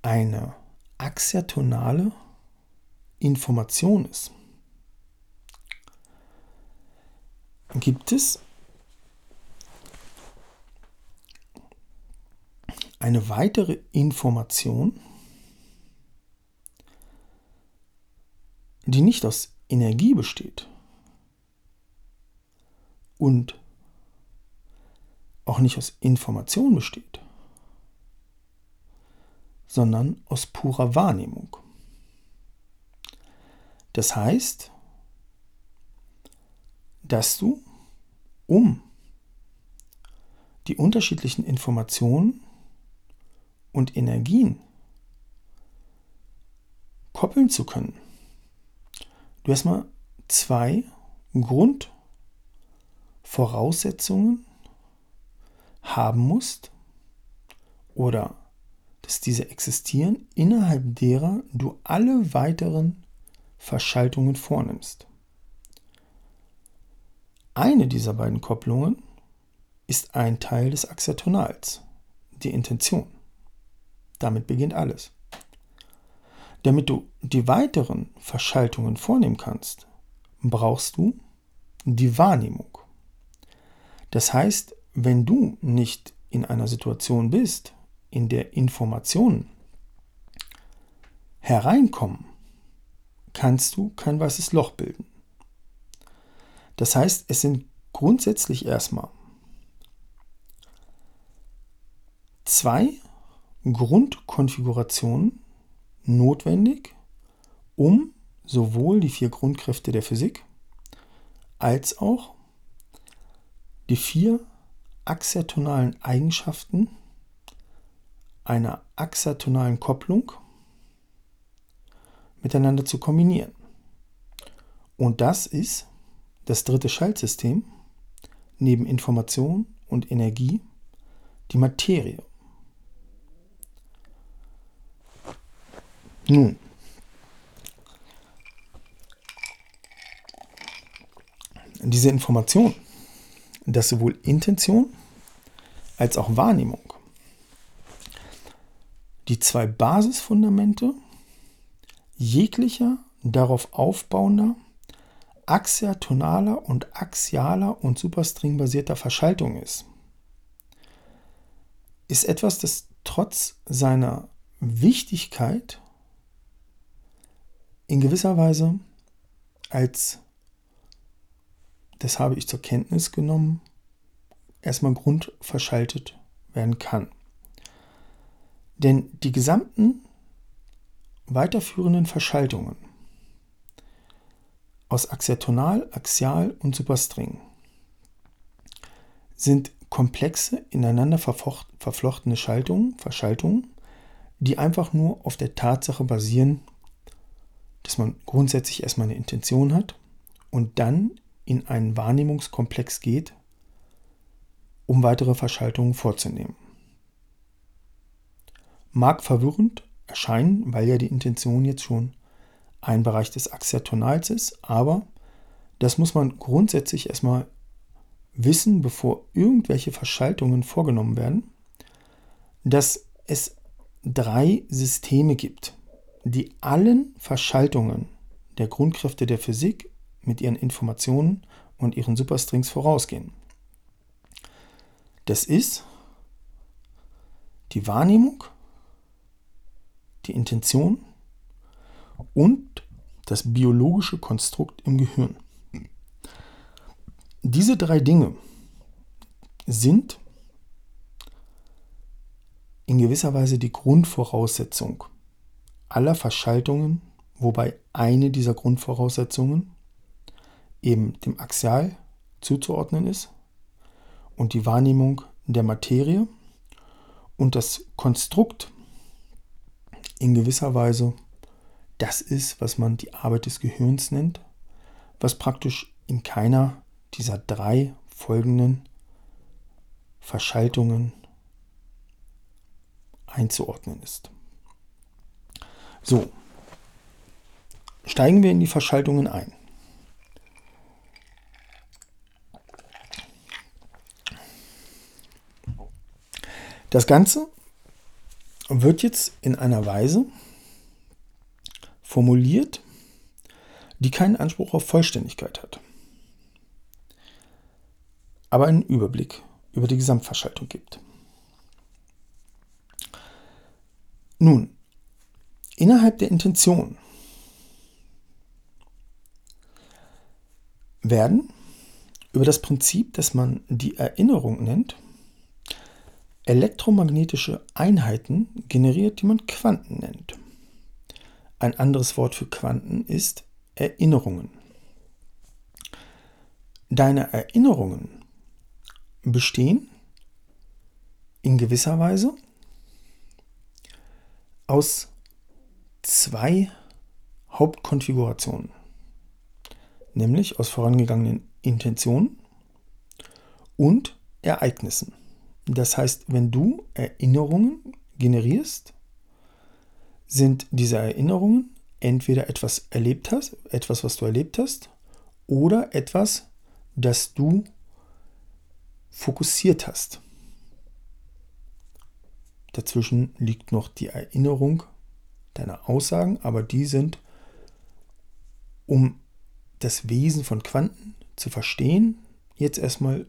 eine axatonale Information ist, gibt es eine weitere Information, die nicht aus Energie besteht und auch nicht aus Information besteht, sondern aus purer Wahrnehmung. Das heißt, dass du, um die unterschiedlichen Informationen und Energien koppeln zu können, du erstmal zwei Grundvoraussetzungen haben musst oder dass diese existieren, innerhalb derer du alle weiteren Verschaltungen vornimmst. Eine dieser beiden Kopplungen ist ein Teil des Axatonals, die Intention. Damit beginnt alles. Damit du die weiteren Verschaltungen vornehmen kannst, brauchst du die Wahrnehmung. Das heißt, wenn du nicht in einer Situation bist, in der Informationen hereinkommen, kannst du kein weißes Loch bilden. Das heißt, es sind grundsätzlich erstmal zwei Grundkonfigurationen notwendig, um sowohl die vier Grundkräfte der Physik, als auch die vier axiatonalen Eigenschaften einer axiatonalen Kopplung miteinander zu kombinieren. Und das ist das dritte Schaltsystem, neben Information und Energie, die Materie. Nun, diese Information, dass sowohl Intention als auch Wahrnehmung die zwei Basisfundamente jeglicher darauf aufbauender axiatonaler und axialer und superstringbasierter Verschaltung ist, ist etwas, das trotz seiner Wichtigkeit in gewisser Weise als, das habe ich zur Kenntnis genommen, erstmal grundverschaltet werden kann. Denn die gesamten weiterführenden Verschaltungen aus Axiatonal, Axial und Superstring sind komplexe, ineinander verflochtene Schaltungen, Verschaltungen, die einfach nur auf der Tatsache basieren, dass man grundsätzlich erstmal eine Intention hat und dann in einen Wahrnehmungskomplex geht, um weitere Verschaltungen vorzunehmen. Mag verwirrend erscheinen, weil ja die Intention jetzt schon ein Bereich des Axiatonals ist, aber das muss man grundsätzlich erstmal wissen, bevor irgendwelche Verschaltungen vorgenommen werden, dass es drei Systeme gibt, die allen Verschaltungen der Grundkräfte der Physik mit ihren Informationen und ihren Superstrings vorausgehen. Das ist die Wahrnehmung, die Intention und das biologische Konstrukt im Gehirn. Diese drei Dinge sind in gewisser Weise die Grundvoraussetzung aller Verschaltungen, wobei eine dieser Grundvoraussetzungen eben dem Axial zuzuordnen ist und die Wahrnehmung der Materie und das Konstrukt in gewisser Weise das ist, was man die Arbeit des Gehirns nennt, was praktisch in keiner dieser drei folgenden Verschaltungen einzuordnen ist. So, steigen wir in die Verschaltungen ein. Das Ganze wird jetzt in einer Weise formuliert, die keinen Anspruch auf Vollständigkeit hat, aber einen Überblick über die Gesamtverschaltung gibt. Nun, innerhalb der Intention werden über das Prinzip, das man die Erinnerung nennt, elektromagnetische Einheiten generiert, die man Quanten nennt. Ein anderes Wort für Quanten ist Erinnerungen. Deine Erinnerungen bestehen in gewisser Weise aus zwei Hauptkonfigurationen, nämlich aus vorangegangenen Intentionen und Ereignissen. Das heißt, wenn du Erinnerungen generierst, sind diese Erinnerungen entweder etwas erlebt hast, etwas, was du erlebt hast, oder etwas, das du fokussiert hast. Dazwischen liegt noch die Erinnerung deiner Aussagen, aber die sind, um das Wesen von Quanten zu verstehen, jetzt erstmal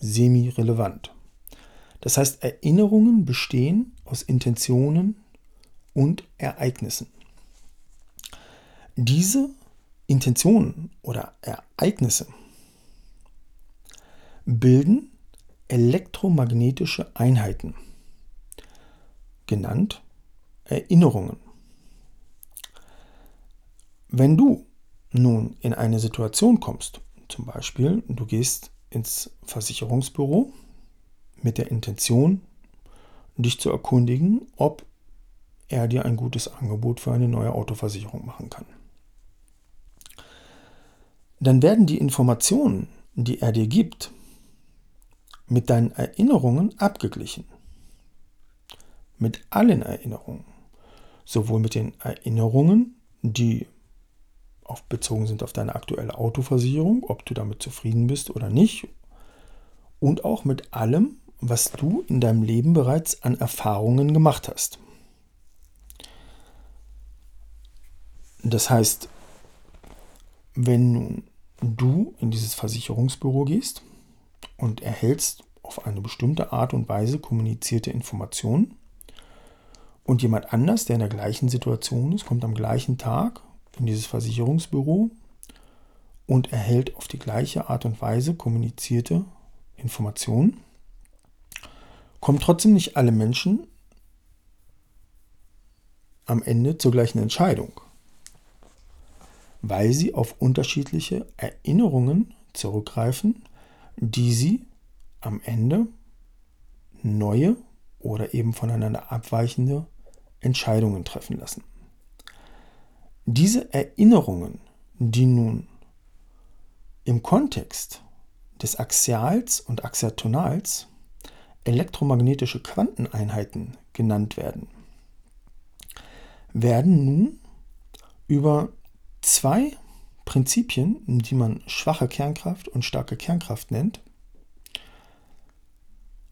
semi-relevant. Das heißt, Erinnerungen bestehen aus Intentionen und Ereignissen. Diese Intentionen oder Ereignisse bilden elektromagnetische Einheiten, genannt Erinnerungen. Wenn du nun in eine Situation kommst, zum Beispiel du gehst ins Versicherungsbüro mit der Intention, dich zu erkundigen, ob er dir ein gutes Angebot für eine neue Autoversicherung machen kann. Dann werden die Informationen, die er dir gibt, mit deinen Erinnerungen abgeglichen. Mit allen Erinnerungen. Sowohl mit den Erinnerungen, die auf, bezogen sind auf deine aktuelle Autoversicherung, ob du damit zufrieden bist oder nicht. Und auch mit allem, was du in deinem Leben bereits an Erfahrungen gemacht hast. Das heißt, wenn du in dieses Versicherungsbüro gehst und erhältst auf eine bestimmte Art und Weise kommunizierte Informationen und jemand anders, der in der gleichen Situation ist, kommt am gleichen Tag in dieses Versicherungsbüro und erhält auf die gleiche Art und Weise kommunizierte Informationen, kommen trotzdem nicht alle Menschen am Ende zur gleichen Entscheidung, weil sie auf unterschiedliche Erinnerungen zurückgreifen, die sie am Ende neue oder eben voneinander abweichende Entscheidungen treffen lassen. Diese Erinnerungen, die nun im Kontext des Axials und Axiatonals elektromagnetische Quanteneinheiten genannt werden, werden nun über zwei Prinzipien, die man schwache Kernkraft und starke Kernkraft nennt,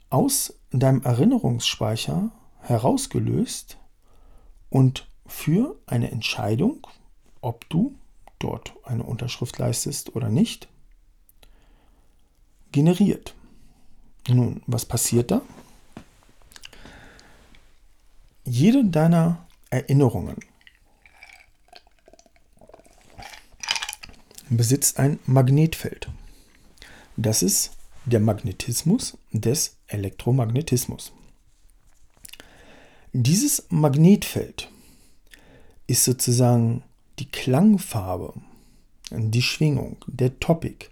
aus deinem Erinnerungsspeicher herausgelöst und für eine Entscheidung, ob du dort eine Unterschrift leistest oder nicht, generiert. Nun, was passiert da? Jede deiner Erinnerungen besitzt ein Magnetfeld. Das ist der Magnetismus des Elektromagnetismus. Dieses Magnetfeld ist sozusagen die Klangfarbe, die Schwingung, der Topic,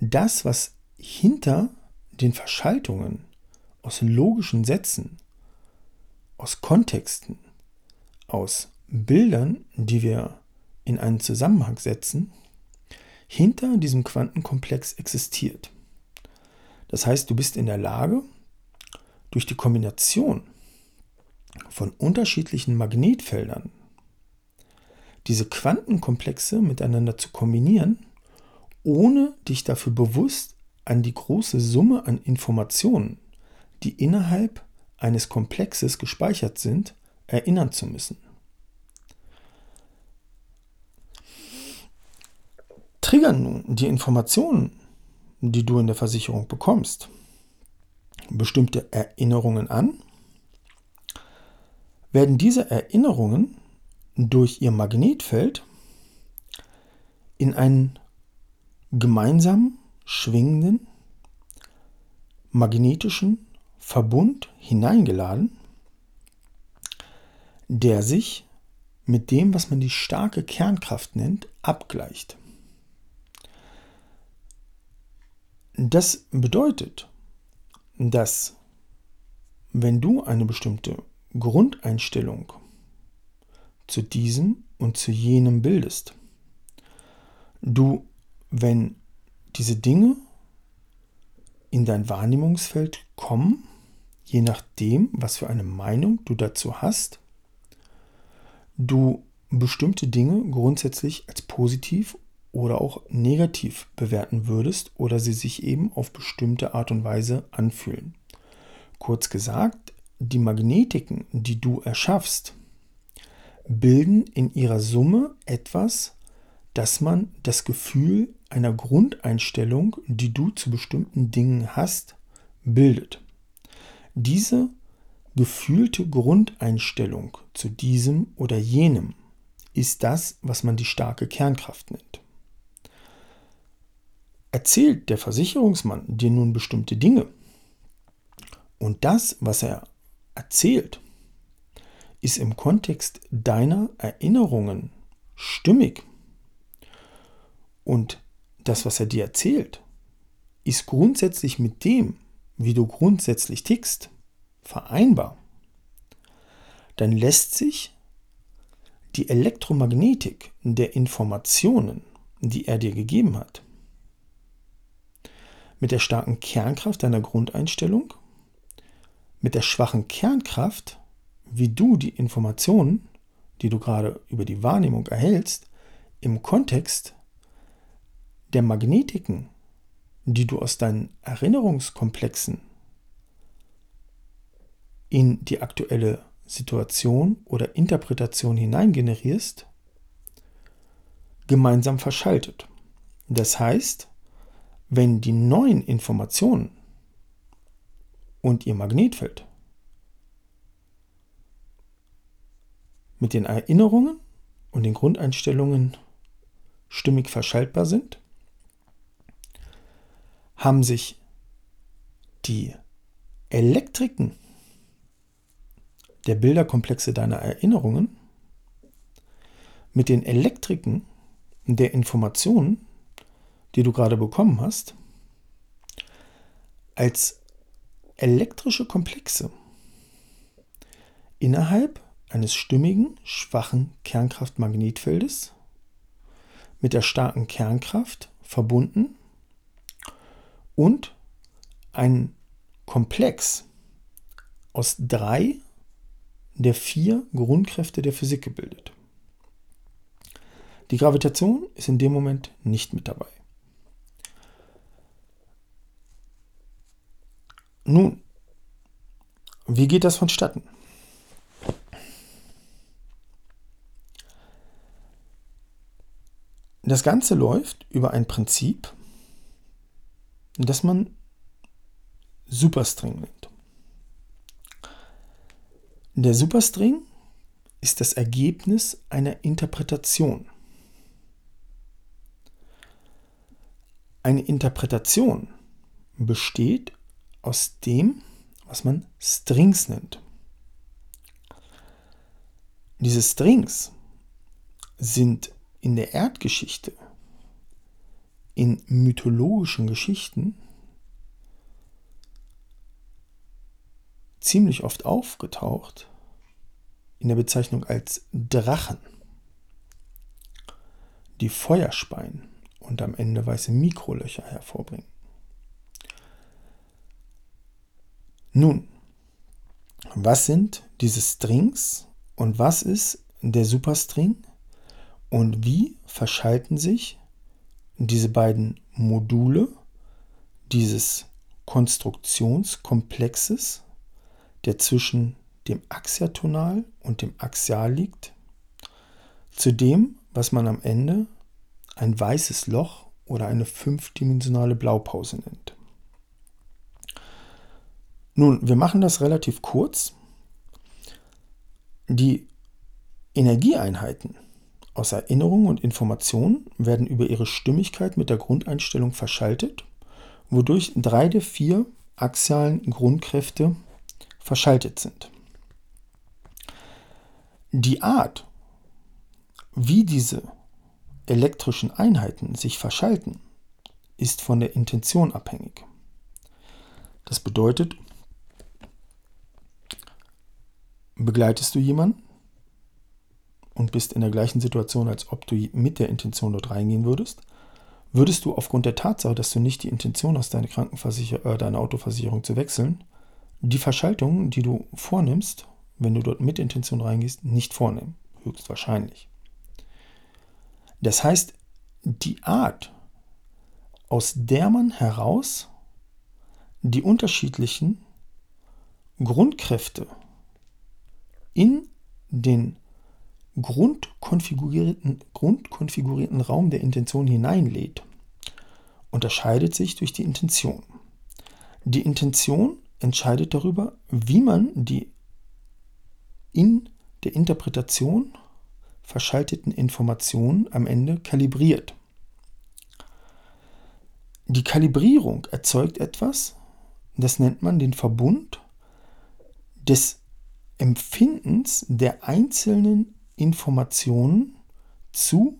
das, was hinter den Verschaltungen aus logischen Sätzen, aus Kontexten, aus Bildern, die wir in einen Zusammenhang setzen, hinter diesem Quantenkomplex existiert. Das heißt, du bist in der Lage, durch die Kombination von unterschiedlichen Magnetfeldern diese Quantenkomplexe miteinander zu kombinieren, ohne dich dafür bewusst an die große Summe an Informationen, die innerhalb eines Komplexes gespeichert sind, erinnern zu müssen. Triggern nun die Informationen, die du in der Versicherung bekommst, bestimmte Erinnerungen an, werden diese Erinnerungen durch ihr Magnetfeld in einen gemeinsamen, schwingenden, magnetischen Verbund hineingeladen, der sich mit dem, was man die starke Kernkraft nennt, abgleicht. Das bedeutet, dass wenn du eine bestimmte Grundeinstellung zu diesem und zu jenem bildest, du, wenn diese Dinge in dein Wahrnehmungsfeld kommen, je nachdem, was für eine Meinung du dazu hast, du bestimmte Dinge grundsätzlich als positiv oder auch negativ bewerten würdest oder sie sich eben auf bestimmte Art und Weise anfühlen. Kurz gesagt, die Magnetiken, die du erschaffst, bilden in ihrer Summe etwas, das man das Gefühl einer Grundeinstellung, die du zu bestimmten Dingen hast, bildet. Diese gefühlte Grundeinstellung zu diesem oder jenem ist das, was man die starke Kernkraft nennt. Erzählt der Versicherungsmann dir nun bestimmte Dinge und das, was er erzählt, ist im Kontext deiner Erinnerungen stimmig, Und das, was er dir erzählt, ist grundsätzlich mit dem, wie du grundsätzlich tickst, vereinbar. Dann lässt sich die Elektromagnetik der Informationen, die er dir gegeben hat, mit der starken Kernkraft deiner Grundeinstellung, mit der schwachen Kernkraft, wie du die Informationen, die du gerade über die Wahrnehmung erhältst, im Kontext der Magnetiken, die du aus deinen Erinnerungskomplexen in die aktuelle Situation oder Interpretation hineingenerierst, gemeinsam verschaltet. Das heißt, wenn die neuen Informationen und ihr Magnetfeld mit den Erinnerungen und den Grundeinstellungen stimmig verschaltbar sind, haben sich die Elektriken der Bilderkomplexe deiner Erinnerungen mit den Elektriken der Informationen, die du gerade bekommen hast, als elektrische Komplexe innerhalb eines stimmigen, schwachen Kernkraftmagnetfeldes mit der starken Kernkraft verbunden und ein Komplex aus drei der vier Grundkräfte der Physik gebildet. Die Gravitation ist in dem Moment nicht mit dabei. Nun, wie geht das vonstatten? Das Ganze läuft über ein Prinzip, das man Superstring nennt. Der Superstring ist das Ergebnis einer Interpretation. Eine Interpretation besteht aus dem, was man Strings nennt. Diese Strings sind in der Erdgeschichte, in mythologischen Geschichten ziemlich oft aufgetaucht in der Bezeichnung als Drachen, die Feuer speien und am Ende weiße Mikrolöcher hervorbringen. Nun, was sind diese Strings und was ist der Superstring? Und wie verschalten sich diese beiden Module dieses Konstruktionskomplexes, der zwischen dem Axiatonal und dem Axial liegt, zu dem, was man am Ende ein weißes Loch oder eine fünfdimensionale Blaupause nennt? Nun, wir machen das relativ kurz. Die Energieeinheiten aus Erinnerungen und Informationen werden über ihre Stimmigkeit mit der Grundeinstellung verschaltet, wodurch drei der vier axialen Grundkräfte verschaltet sind. Die Art, wie diese elektrischen Einheiten sich verschalten, ist von der Intention abhängig. Das bedeutet, begleitest du jemanden und bist in der gleichen Situation, als ob du mit der Intention dort reingehen würdest, würdest du aufgrund der Tatsache, dass du nicht die Intention hast, deine Krankenversicherung, äh, deine Autoversicherung zu wechseln, die Verschaltung, die du vornimmst, wenn du dort mit Intention reingehst, nicht vornehmen, höchstwahrscheinlich. Das heißt, die Art, aus der man heraus die unterschiedlichen Grundkräfte in den Grundkonfigurierten, grundkonfigurierten Raum der Intention hineinlädt, unterscheidet sich durch die Intention. Die Intention entscheidet darüber, wie man die in der Interpretation verschalteten Informationen am Ende kalibriert. Die Kalibrierung erzeugt etwas, das nennt man den Verbund des Empfindens der einzelnen Informationen zu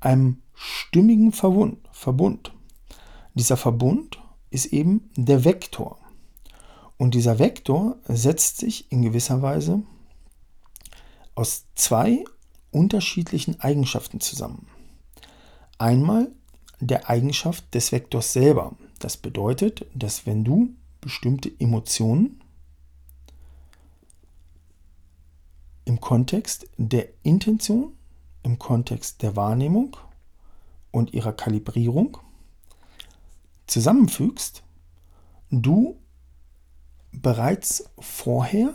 einem stimmigen Verbund. Dieser Verbund ist eben der Vektor. Und dieser Vektor setzt sich in gewisser Weise aus zwei unterschiedlichen Eigenschaften zusammen. Einmal der Eigenschaft des Vektors selber. Das bedeutet, dass wenn du bestimmte Emotionen im Kontext der Intention, im Kontext der Wahrnehmung und ihrer Kalibrierung zusammenfügst, du bereits vorher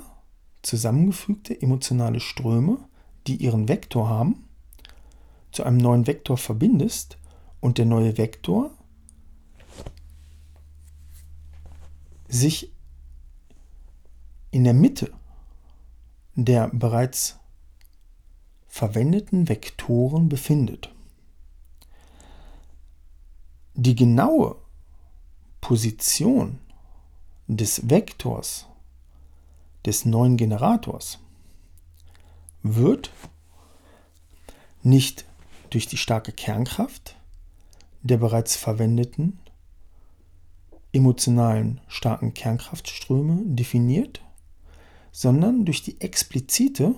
zusammengefügte emotionale Ströme, die ihren Vektor haben, zu einem neuen Vektor verbindest und der neue Vektor sich in der Mitte der bereits verwendeten Vektoren befindet. Die genaue Position des Vektors, des neuen Generators, wird nicht durch die starke Kernkraft der bereits verwendeten emotionalen starken Kernkraftströme definiert, sondern durch die explizite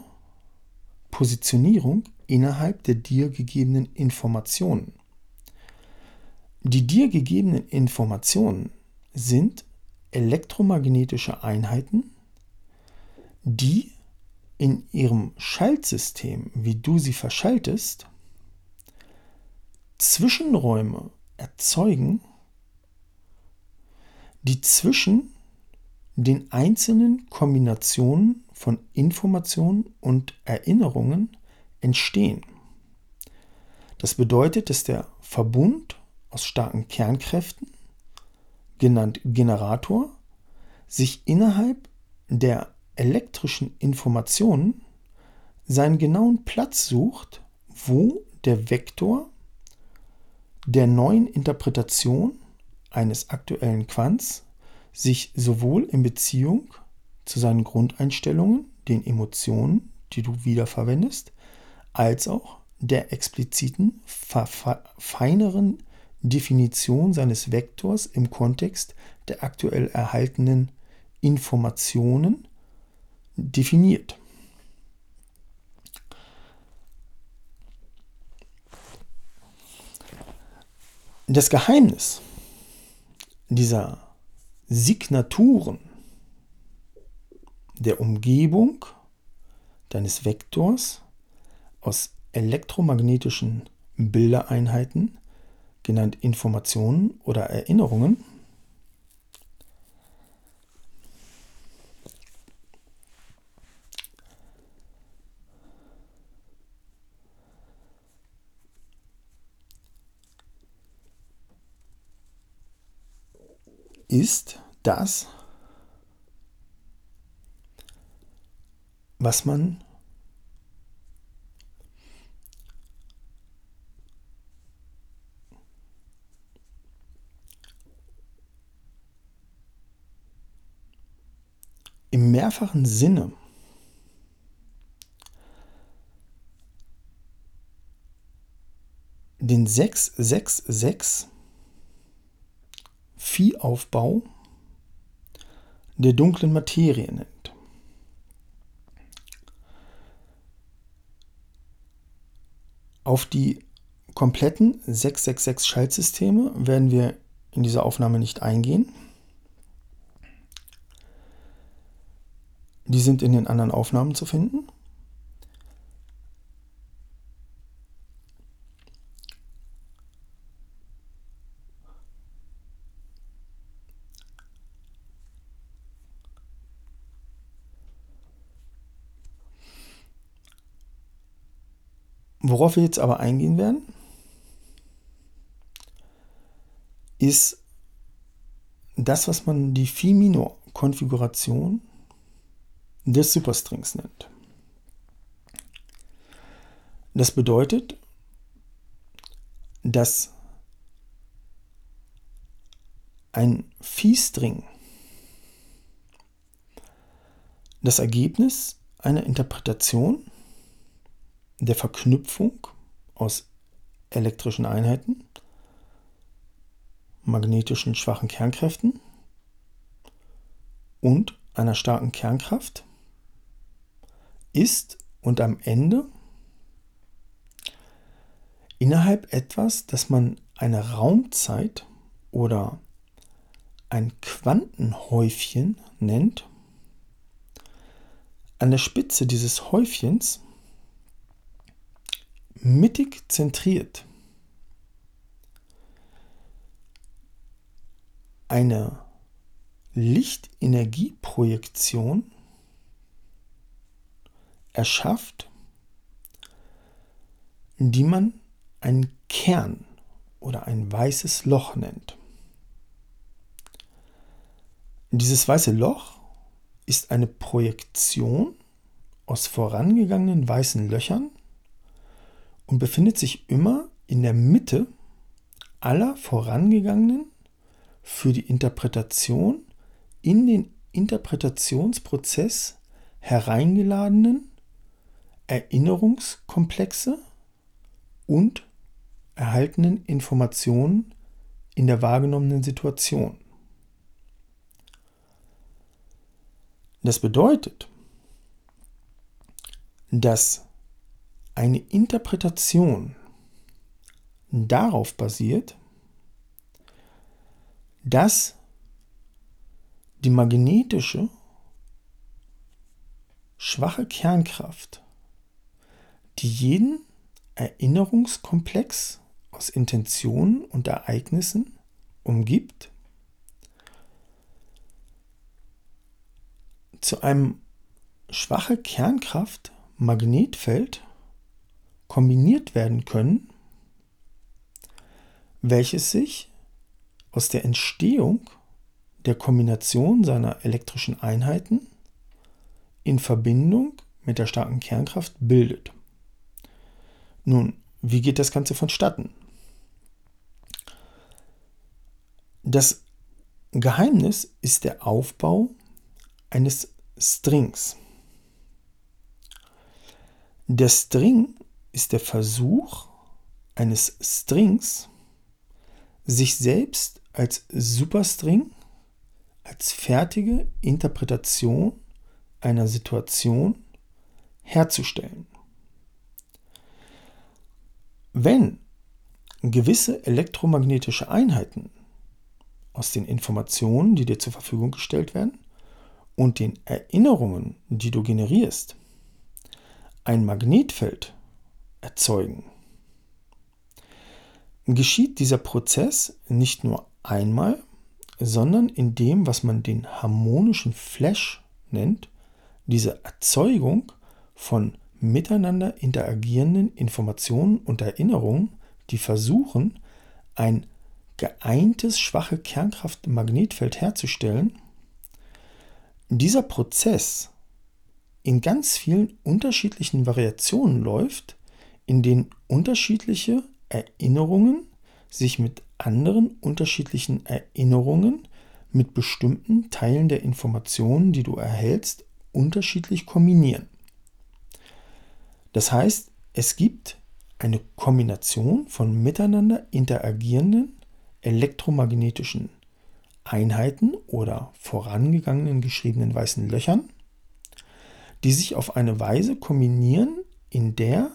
Positionierung innerhalb der dir gegebenen Informationen. Die dir gegebenen Informationen sind elektromagnetische Einheiten, die in ihrem Schaltsystem, wie du sie verschaltest, Zwischenräume erzeugen, die zwischen den einzelnen Kombinationen von Informationen und Erinnerungen entstehen. Das bedeutet, dass der Verbund aus starken Kernkräften, genannt Generator, sich innerhalb der elektrischen Informationen seinen genauen Platz sucht, wo der Vektor der neuen Interpretation eines aktuellen Quants sich sowohl in Beziehung zu seinen Grundeinstellungen, den Emotionen, die du wiederverwendest, als auch der expliziten, feineren Definition seines Vektors im Kontext der aktuell erhaltenen Informationen definiert. Das Geheimnis dieser Signaturen der Umgebung deines Vektors aus elektromagnetischen Bildereinheiten, genannt Informationen oder Erinnerungen, ist das, was man im mehrfachen Sinne den sechs sechs sechs Viehaufbau der dunklen Materie nennt. Auf die kompletten sechs sechs sechs Schaltsysteme werden wir in dieser Aufnahme nicht eingehen. Die sind in den anderen Aufnahmen zu finden. Worauf wir jetzt aber eingehen werden, ist das, was man die Phi-Minor-Konfiguration des Superstrings nennt. Das bedeutet, dass ein Phi-String das Ergebnis einer Interpretation der Verknüpfung aus elektrischen Einheiten, magnetischen schwachen Kernkräften und einer starken Kernkraft ist und am Ende innerhalb etwas, das man eine Raumzeit oder ein Quantenhäufchen nennt. An der Spitze dieses Häufchens mittig zentriert eine Lichtenergieprojektion erschafft, die man einen Kern oder ein weißes Loch nennt. Dieses weiße Loch ist eine Projektion aus vorangegangenen weißen Löchern und befindet sich immer in der Mitte aller vorangegangenen für die Interpretation in den Interpretationsprozess hereingeladenen Erinnerungskomplexe und erhaltenen Informationen in der wahrgenommenen Situation. Das bedeutet, dass eine Interpretation darauf basiert, dass die magnetische schwache Kernkraft, die jeden Erinnerungskomplex aus Intentionen und Ereignissen umgibt, zu einem schwache Kernkraft Magnetfeld kombiniert werden können, welches sich aus der Entstehung der Kombination seiner elektrischen Einheiten in Verbindung mit der starken Kernkraft bildet. Nun, wie geht das Ganze vonstatten? Das Geheimnis ist der Aufbau eines Strings. Der String ist der Versuch eines Strings, sich selbst als Superstring, als fertige Interpretation einer Situation herzustellen. Wenn gewisse elektromagnetische Einheiten aus den Informationen, die dir zur Verfügung gestellt werden, und den Erinnerungen, die du generierst, ein Magnetfeld erzeugen, geschieht dieser Prozess nicht nur einmal, sondern in dem, was man den harmonischen Flash nennt, diese Erzeugung von miteinander interagierenden Informationen und Erinnerungen, die versuchen, ein geeintes schwache Kernkraft-Magnetfeld herzustellen. Dieser Prozess in ganz vielen unterschiedlichen Variationen läuft, in denen unterschiedliche Erinnerungen sich mit anderen unterschiedlichen Erinnerungen mit bestimmten Teilen der Informationen, die du erhältst, unterschiedlich kombinieren. Das heißt, es gibt eine Kombination von miteinander interagierenden elektromagnetischen Einheiten oder vorangegangenen geschriebenen weißen Löchern, die sich auf eine Weise kombinieren, in der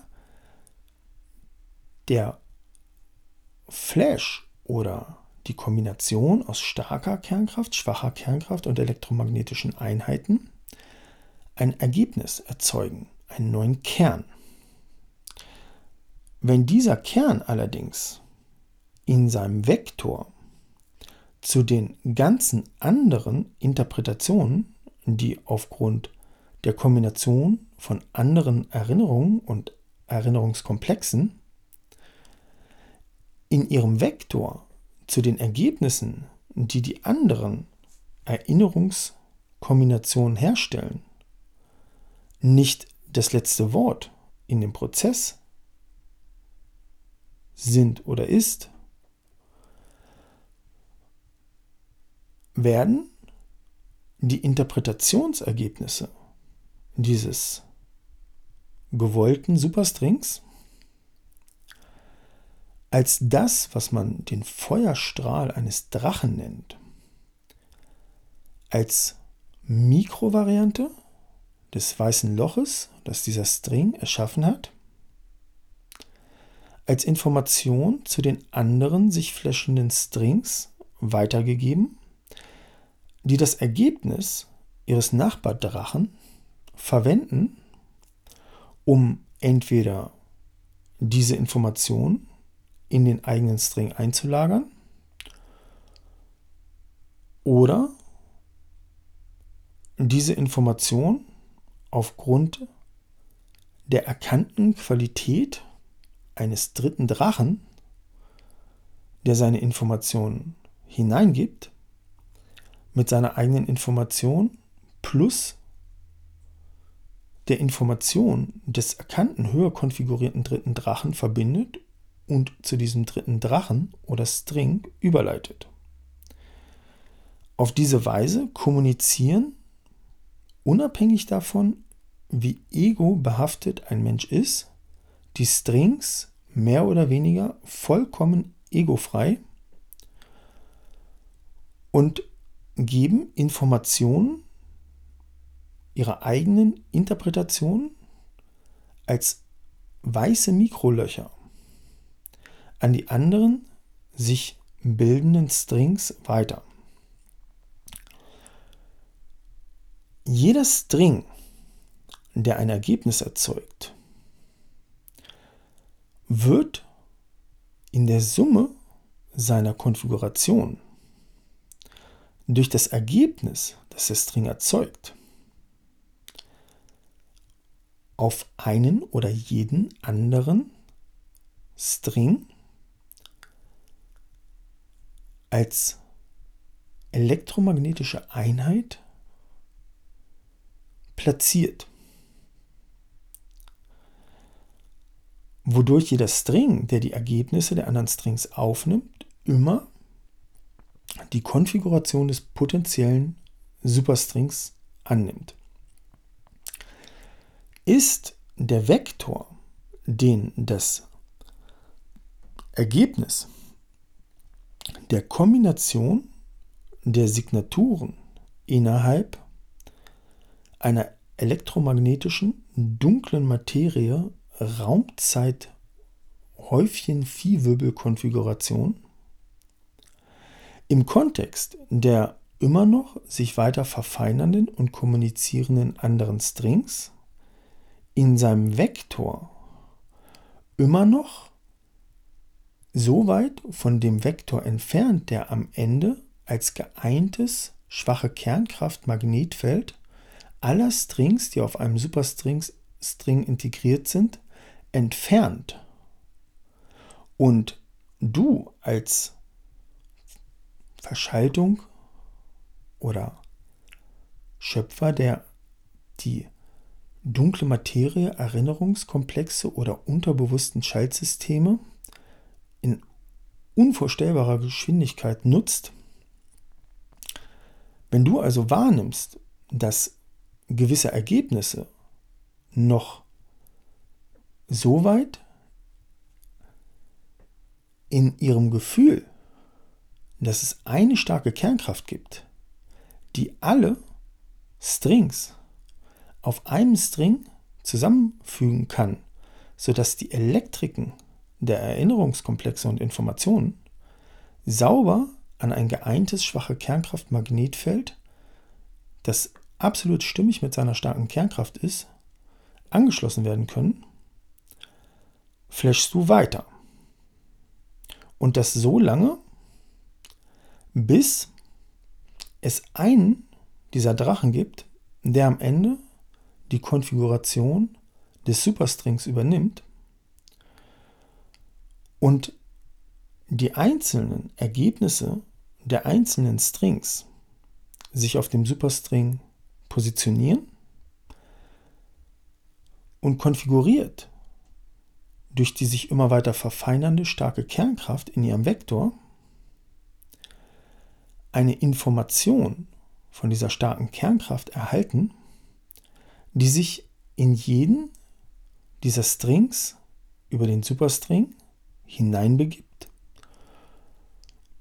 der Flash oder die Kombination aus starker Kernkraft, schwacher Kernkraft und elektromagnetischen Einheiten ein Ergebnis erzeugen, einen neuen Kern. Wenn dieser Kern allerdings in seinem Vektor zu den ganzen anderen Interpretationen, die aufgrund der Kombination von anderen Erinnerungen und Erinnerungskomplexen in ihrem Vektor zu den Ergebnissen, die die anderen Erinnerungskombinationen herstellen, nicht das letzte Wort in dem Prozess sind oder ist, werden die Interpretationsergebnisse dieses gewollten Superstrings als das, was man den Feuerstrahl eines Drachen nennt, als Mikrovariante des weißen Loches, das dieser String erschaffen hat, als Information zu den anderen sich flashenden Strings weitergegeben, die das Ergebnis ihres Nachbardrachen verwenden, um entweder diese Information in den eigenen String einzulagern oder diese Information aufgrund der erkannten Qualität eines dritten Drachen, der seine Informationen hineingibt, mit seiner eigenen Information plus der Information des erkannten, höher konfigurierten dritten Drachen verbindet und zu diesem dritten Drachen oder String überleitet. Auf diese Weise kommunizieren, unabhängig davon, wie ego-behaftet ein Mensch ist, die Strings mehr oder weniger vollkommen egofrei und geben Informationen ihrer eigenen Interpretation als weiße Mikrolöcher an die anderen sich bildenden Strings weiter. Jeder String, der ein Ergebnis erzeugt, wird in der Summe seiner Konfiguration durch das Ergebnis, das der String erzeugt, auf einen oder jeden anderen String als elektromagnetische Einheit platziert, wodurch jeder String, der die Ergebnisse der anderen Strings aufnimmt, immer die Konfiguration des potenziellen Superstrings annimmt. Ist der Vektor, den das Ergebnis der Kombination der Signaturen innerhalb einer elektromagnetischen dunklen Materie Raumzeit-Häufchen-Viehwirbel-Konfiguration im Kontext der immer noch sich weiter verfeinernden und kommunizierenden anderen Strings in seinem Vektor immer noch so weit von dem Vektor entfernt, der am Ende als geeintes schwache Kernkraft-Magnetfeld aller Strings, die auf einem Superstring integriert sind, entfernt. Und du als Verschaltung oder Schöpfer, der die dunkle Materie, Erinnerungskomplexe oder unterbewussten Schaltsysteme in unvorstellbarer Geschwindigkeit nutzt, wenn du also wahrnimmst, dass gewisse Ergebnisse noch so weit in ihrem Gefühl, dass es eine starke Kernkraft gibt, die alle Strings auf einem String zusammenfügen kann, sodass die Elektriken der Erinnerungskomplexe und Informationen sauber an ein geeintes schwache Kernkraftmagnetfeld, das absolut stimmig mit seiner starken Kernkraft ist, angeschlossen werden können, flashst du weiter. Und das so lange, bis es einen dieser Drachen gibt, der am Ende die Konfiguration des Superstrings übernimmt und die einzelnen Ergebnisse der einzelnen Strings sich auf dem Superstring positionieren und konfiguriert durch die sich immer weiter verfeinernde starke Kernkraft in ihrem Vektor eine Information von dieser starken Kernkraft erhalten, die sich in jeden dieser Strings über den Superstring hineinbegibt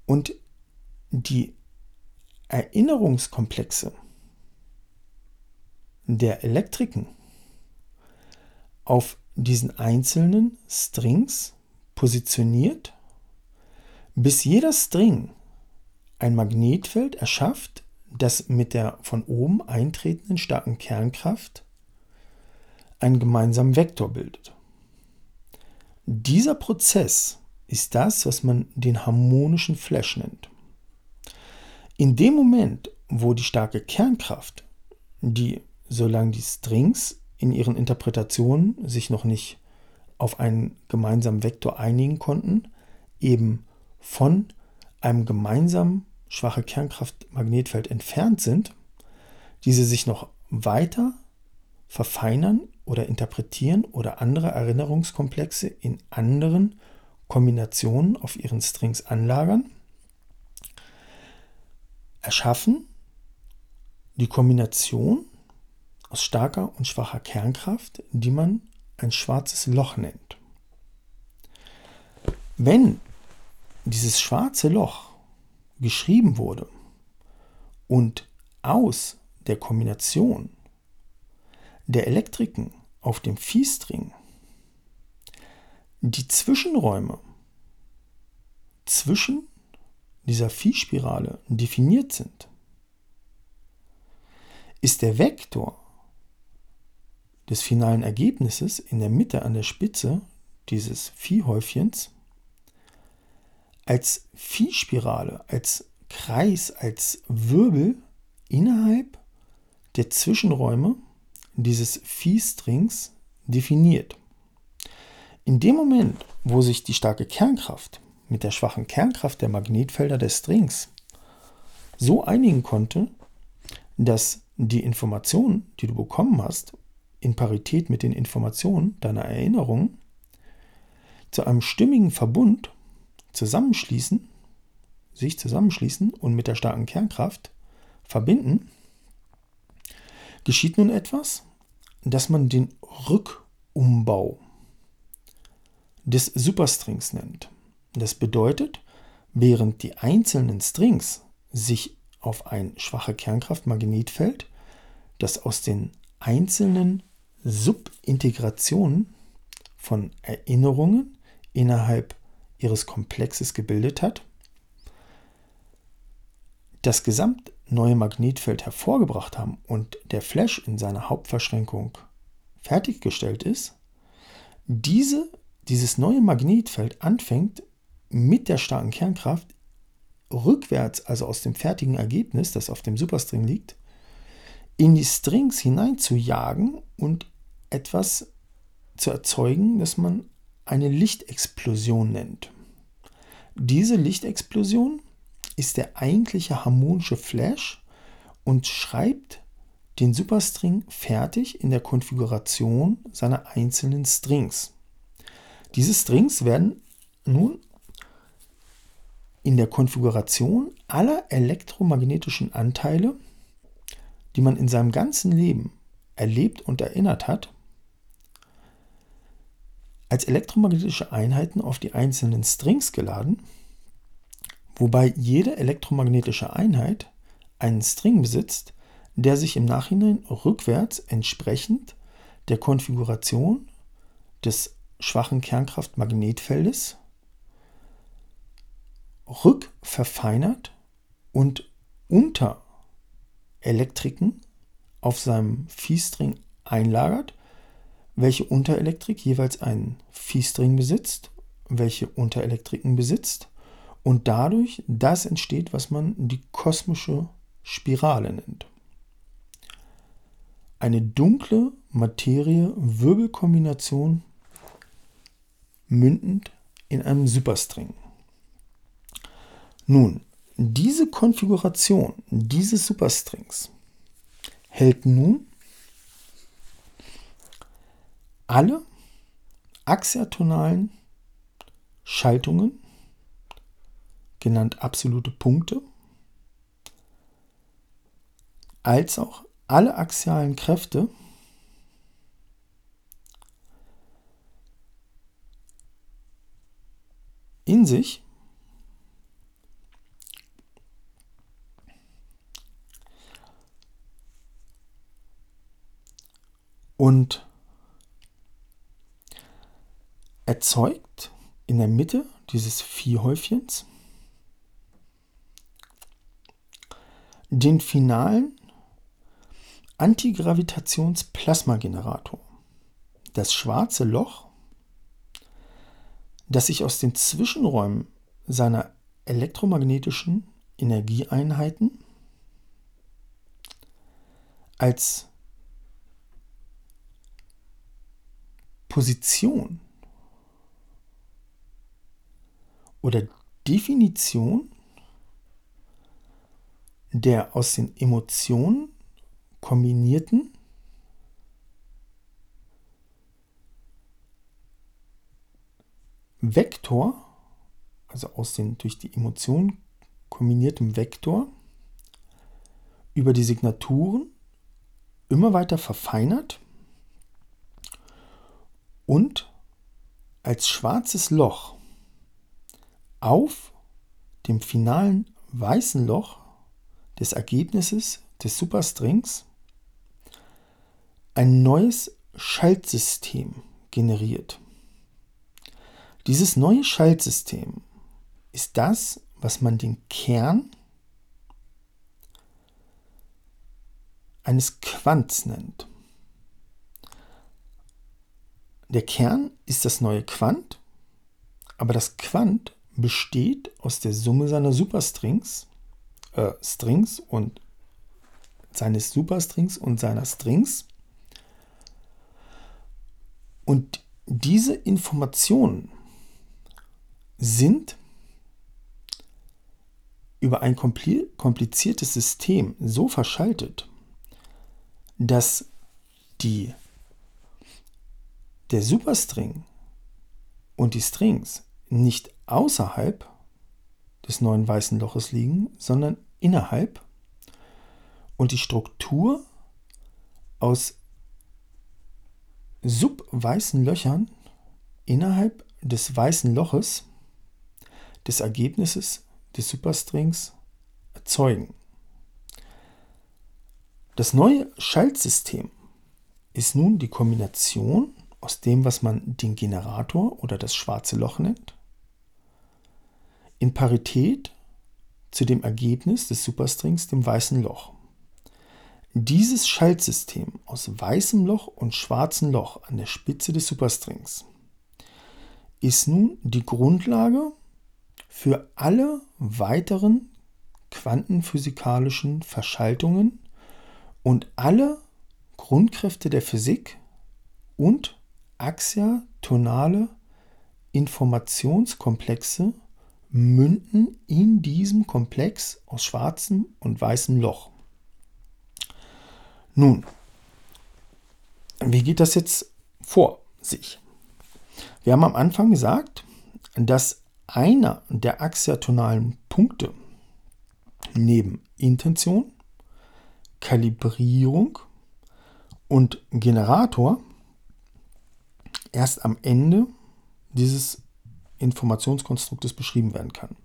und die Erinnerungskomplexe der Elektriken auf diesen einzelnen Strings positioniert, bis jeder String ein Magnetfeld erschafft, das mit der von oben eintretenden starken Kernkraft einen gemeinsamen Vektor bildet. Dieser Prozess ist das, was man den harmonischen Flash nennt. In dem Moment, wo die starke Kernkraft, die, solange die Strings in ihren Interpretationen sich noch nicht auf einen gemeinsamen Vektor einigen konnten, eben von einem gemeinsamen schwachen Kernkraftmagnetfeld entfernt sind, diese sich noch weiter verfeinern oder interpretieren oder andere Erinnerungskomplexe in anderen Kombinationen auf ihren Strings anlagern, erschaffen die Kombination aus starker und schwacher Kernkraft, die man ein schwarzes Loch nennt. Wenn dieses schwarze Loch geschrieben wurde und aus der Kombination der Elektriken auf dem Phi-String die Zwischenräume zwischen dieser Phi-Spirale definiert sind, ist der Vektor des finalen Ergebnisses in der Mitte an der Spitze dieses Phi-Häufchens als Phi-Spirale, als Kreis, als Wirbel innerhalb der Zwischenräume dieses Phi-Strings definiert. In dem Moment, wo sich die starke Kernkraft mit der schwachen Kernkraft der Magnetfelder des Strings so einigen konnte, dass die Informationen, die du bekommen hast, in Parität mit den Informationen deiner Erinnerung zu einem stimmigen Verbund zusammenschließen, sich zusammenschließen und mit der starken Kernkraft verbinden, geschieht nun etwas, das man den Rückumbau des Superstrings nennt. Das bedeutet, während die einzelnen Strings sich auf ein schwache Kernkraftmagnetfeld, das aus den einzelnen Subintegrationen von Erinnerungen innerhalb ihres Komplexes gebildet hat, das gesamte neue Magnetfeld hervorgebracht haben und der Flash in seiner Hauptverschränkung fertiggestellt ist, diese, dieses neue Magnetfeld anfängt mit der starken Kernkraft rückwärts, also aus dem fertigen Ergebnis, das auf dem Superstring liegt, in die Strings hinein zu jagen und etwas zu erzeugen, das man eine Lichtexplosion nennt. Diese Lichtexplosion ist der eigentliche harmonische Flash und schreibt den Superstring fertig in der Konfiguration seiner einzelnen Strings. Diese Strings werden nun in der Konfiguration aller elektromagnetischen Anteile, die man in seinem ganzen Leben erlebt und erinnert hat, als elektromagnetische Einheiten auf die einzelnen Strings geladen, wobei jede elektromagnetische Einheit einen String besitzt, der sich im Nachhinein rückwärts entsprechend der Konfiguration des schwachen Kernkraftmagnetfeldes rückverfeinert und unter Elektriken auf seinem Phi-String einlagert, welche Unterelektrik jeweils einen Phi-String besitzt, welche Unterelektriken besitzt und dadurch das entsteht, was man die kosmische Spirale nennt. Eine dunkle Materie-Wirbelkombination mündend in einem Superstring. Nun, diese Konfiguration dieses Superstrings hält nun alle axiatonalen Schaltungen, genannt absolute Punkte, als auch alle axialen Kräfte in sich und erzeugt in der Mitte dieses Viehhäufchens den finalen Antigravitationsplasmagenerator, das schwarze Loch, das sich aus den Zwischenräumen seiner elektromagnetischen Energieeinheiten als Position oder Definition der aus den Emotionen kombinierten Vektor, also aus den durch die Emotionen kombinierten Vektor, über die Signaturen immer weiter verfeinert und als schwarzes Loch auf dem finalen weißen Loch des Ergebnisses des Superstrings ein neues Schaltsystem generiert. Dieses neue Schaltsystem ist das, was man den Kern eines Quants nennt. Der Kern ist das neue Quant, aber das Quant besteht aus der Summe seiner Superstrings, äh, Strings und seines Superstrings und seiner Strings. Und diese Informationen sind über ein kompliziertes System so verschaltet, dass die, der Superstring und die Strings nicht außerhalb des neuen weißen Loches liegen, sondern innerhalb, und die Struktur aus subweißen Löchern innerhalb des weißen Loches des Ergebnisses des Superstrings erzeugen. Das neue Schaltsystem ist nun die Kombination aus dem, was man den Generator oder das schwarze Loch nennt, in Parität zu dem Ergebnis des Superstrings, dem weißen Loch. Dieses Schaltsystem aus weißem Loch und schwarzem Loch an der Spitze des Superstrings ist nun die Grundlage für alle weiteren quantenphysikalischen Verschaltungen und alle Grundkräfte der Physik und axiatonale Informationskomplexe münden in diesem Komplex aus schwarzem und weißem Loch. Nun, wie geht das jetzt vor sich? Wir haben am Anfang gesagt, dass einer der axiatonalen Punkte neben Intention, Kalibrierung und Generator erst am Ende dieses Informationskonstruktes beschrieben werden kann.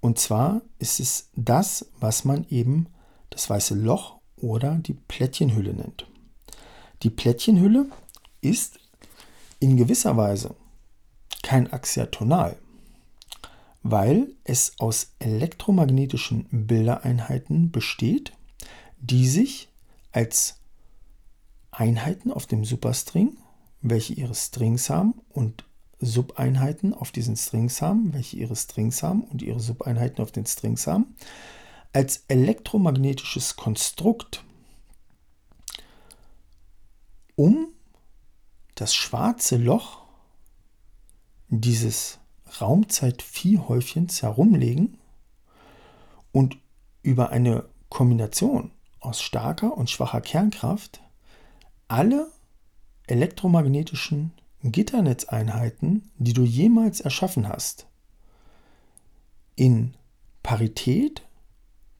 Und zwar ist es das, was man eben das weiße Loch oder die Plättchenhülle nennt. Die Plättchenhülle ist in gewisser Weise kein Axiatonal, weil es aus elektromagnetischen Bildereinheiten besteht, die sich als Einheiten auf dem Superstring, welche ihre Strings haben, und Subeinheiten auf diesen Strings haben, welche ihre Strings haben und ihre Subeinheiten auf den Strings haben, als elektromagnetisches Konstrukt um das schwarze Loch dieses Raumzeit-Viehhäufchens herumlegen und über eine Kombination aus starker und schwacher Kernkraft alle elektromagnetischen Gitternetzeinheiten, die du jemals erschaffen hast, in Parität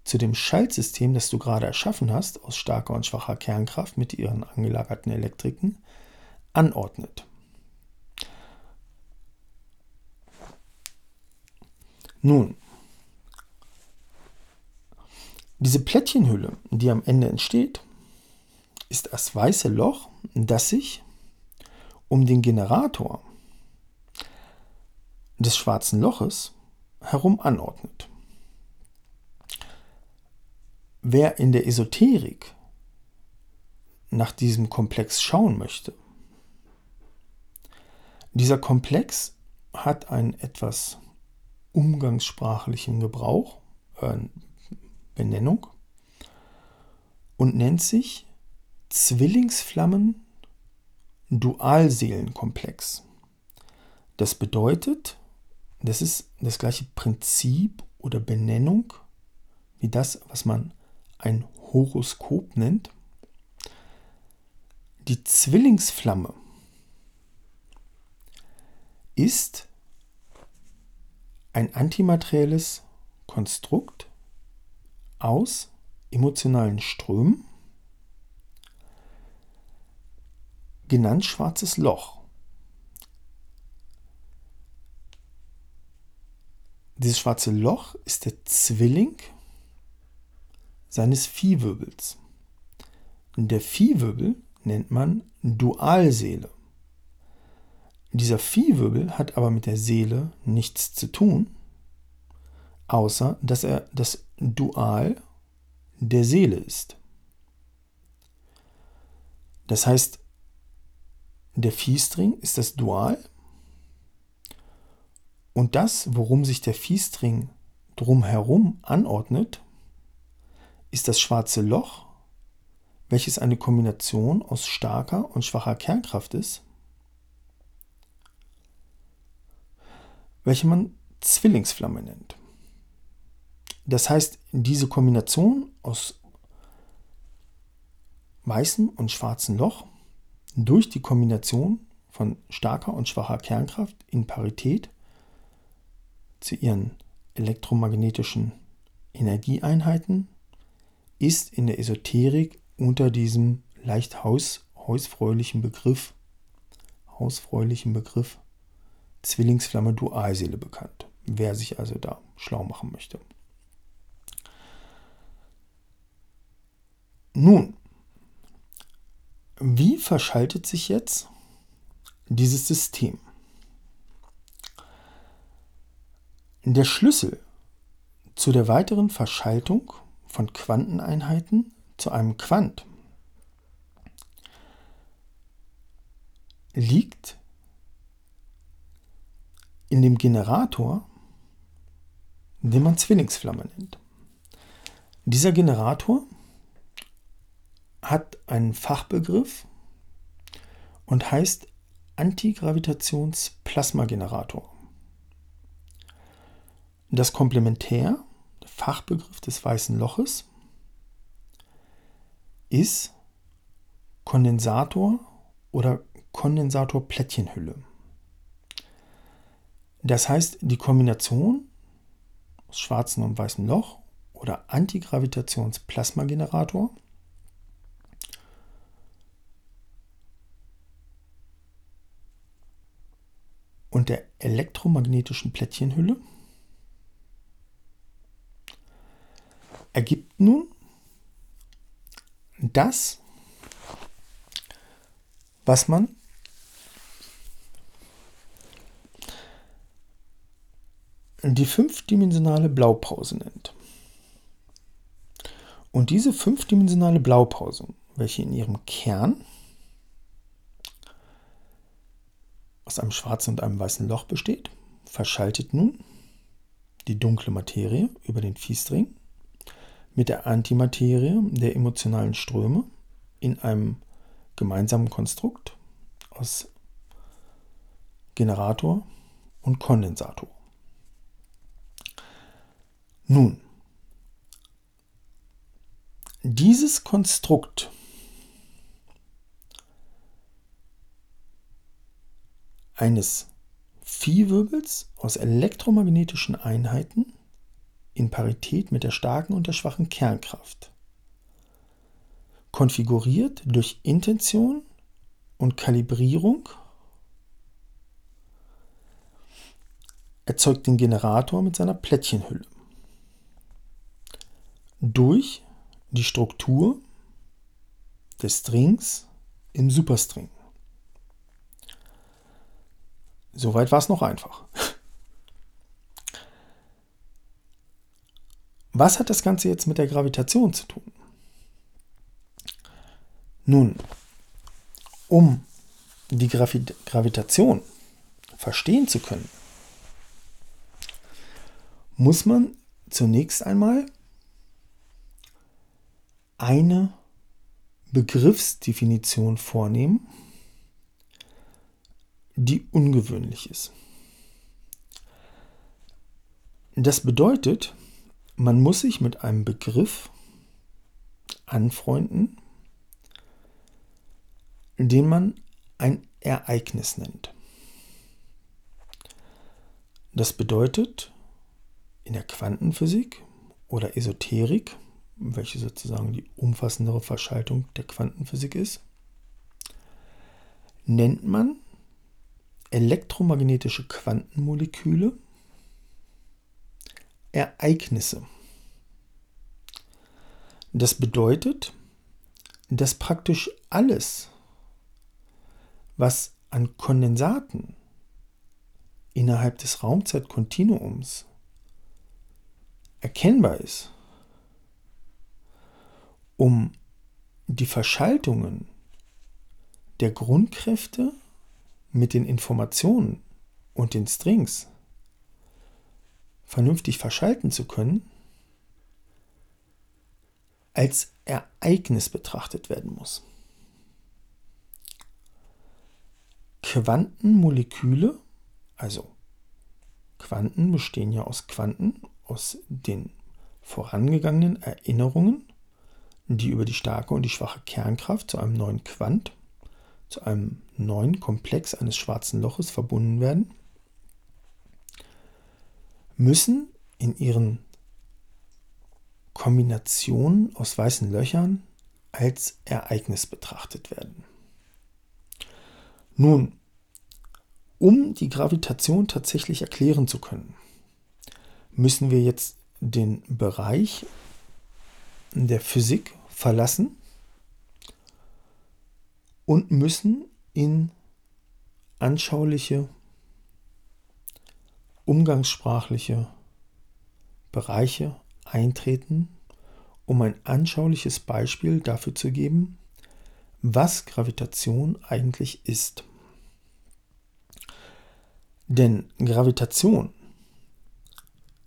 zu dem Schaltsystem, das du gerade erschaffen hast, aus starker und schwacher Kernkraft mit ihren angelagerten Elektriken, anordnet. Nun, diese Plättchenhülle, die am Ende entsteht, ist das weiße Loch, das sich um den Generator des schwarzen Loches herum anordnet. Wer in der Esoterik nach diesem Komplex schauen möchte, dieser Komplex hat einen etwas umgangssprachlichen Gebrauch, äh, Benennung, und nennt sich Zwillingsflammen-Dualseelenkomplex. Das bedeutet, das ist das gleiche Prinzip oder Benennung wie das, was man ein Horoskop nennt. Die Zwillingsflamme ist ein antimaterielles Konstrukt aus emotionalen Strömen, genannt schwarzes Loch. Dieses schwarze Loch ist der Zwilling seines Viehwirbels. Der Viehwirbel nennt man Dualseele. Dieser Viehwirbel hat aber mit der Seele nichts zu tun, außer dass er das Dual der Seele ist. Das heißt, der Viehstring ist das Dual und das, worum sich der Viehstring drumherum anordnet, ist das schwarze Loch, welches eine Kombination aus starker und schwacher Kernkraft ist, welche man Zwillingsflamme nennt. Das heißt, diese Kombination aus weißem und schwarzem Loch durch die Kombination von starker und schwacher Kernkraft in Parität zu ihren elektromagnetischen Energieeinheiten ist in der Esoterik unter diesem leicht haus, hausfräulichen Begriff, hausfräulichen Begriff Zwillingsflamme Dualseele bekannt, wer sich also da schlau machen möchte. Nun, wie verschaltet sich jetzt dieses System? Der Schlüssel zu der weiteren Verschaltung von Quanteneinheiten zu einem Quant liegt in dem Generator, den man Zwillingsflamme nennt. Dieser Generator hat einen Fachbegriff und heißt Antigravitations-Plasma-Generator. Das Komplementär, der Fachbegriff des weißen Loches, ist Kondensator oder Kondensator-Plättchenhülle. Das heißt, die Kombination aus schwarzem und weißem Loch oder Antigravitations-Plasma-Generator und der elektromagnetischen Plättchenhülle ergibt nun das, was man die fünfdimensionale Blaupause nennt. Und diese fünfdimensionale Blaupause, welche in ihrem Kern aus einem schwarzen und einem weißen Loch besteht, verschaltet nun die dunkle Materie über den Viehstring mit der Antimaterie der emotionalen Ströme in einem gemeinsamen Konstrukt aus Generator und Kondensator. Nun, dieses Konstrukt eines Viehwirbels aus elektromagnetischen Einheiten in Parität mit der starken und der schwachen Kernkraft, konfiguriert durch Intention und Kalibrierung, erzeugt den Generator mit seiner Plättchenhülle. Durch die Struktur des Strings im Superstring. Soweit war es noch einfach. Was hat das Ganze jetzt mit der Gravitation zu tun? Nun, um die Gravi- Gravitation verstehen zu können, muss man zunächst einmal eine Begriffsdefinition vornehmen, die ungewöhnlich ist. Das bedeutet, man muss sich mit einem Begriff anfreunden, den man ein Ereignis nennt. Das bedeutet, in der Quantenphysik oder Esoterik, welche sozusagen die umfassendere Verschaltung der Quantenphysik ist, nennt man elektromagnetische Quantenmoleküle Ereignisse. Das bedeutet, dass praktisch alles, was an Kondensaten innerhalb des Raumzeitkontinuums erkennbar ist, um die Verschaltungen der Grundkräfte mit den Informationen und den Strings vernünftig verschalten zu können, als Ereignis betrachtet werden muss. Quantenmoleküle, also Quanten bestehen ja aus Quanten, aus den vorangegangenen Erinnerungen, die über die starke und die schwache Kernkraft zu einem neuen Quant, zu einem neuen Komplex eines schwarzen Loches verbunden werden, müssen in ihren Kombinationen aus weißen Löchern als Ereignis betrachtet werden. Nun, um die Gravitation tatsächlich erklären zu können, müssen wir jetzt den Bereich der Physik verlassen und müssen in anschauliche, umgangssprachliche Bereiche eintreten, um ein anschauliches Beispiel dafür zu geben, was Gravitation eigentlich ist. Denn Gravitation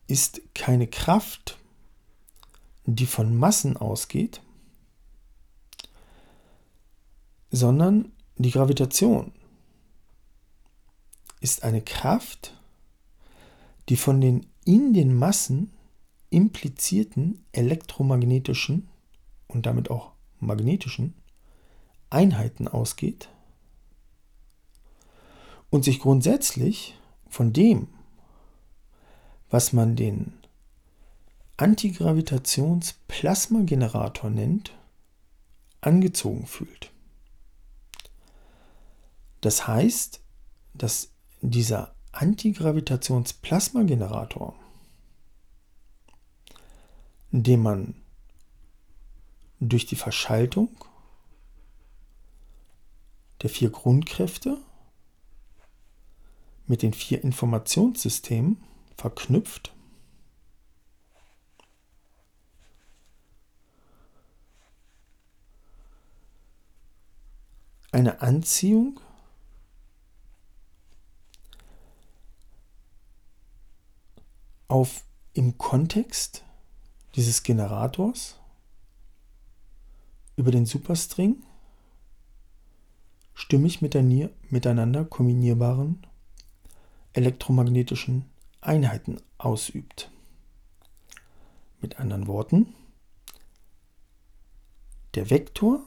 ist keine Kraft, die von Massen ausgeht, sondern die Gravitation ist eine Kraft, die von den in den Massen implizierten elektromagnetischen und damit auch magnetischen Einheiten ausgeht und sich grundsätzlich von dem, was man den Antigravitationsplasmagenerator nennt, angezogen fühlt. Das heißt, dass dieser Antigravitationsplasmagenerator, den man durch die Verschaltung der vier Grundkräfte mit den vier Informationssystemen verknüpft, eine Anziehung auf im Kontext dieses Generators über den Superstring stimmig miteinander kombinierbaren elektromagnetischen Einheiten ausübt. Mit anderen Worten, der Vektor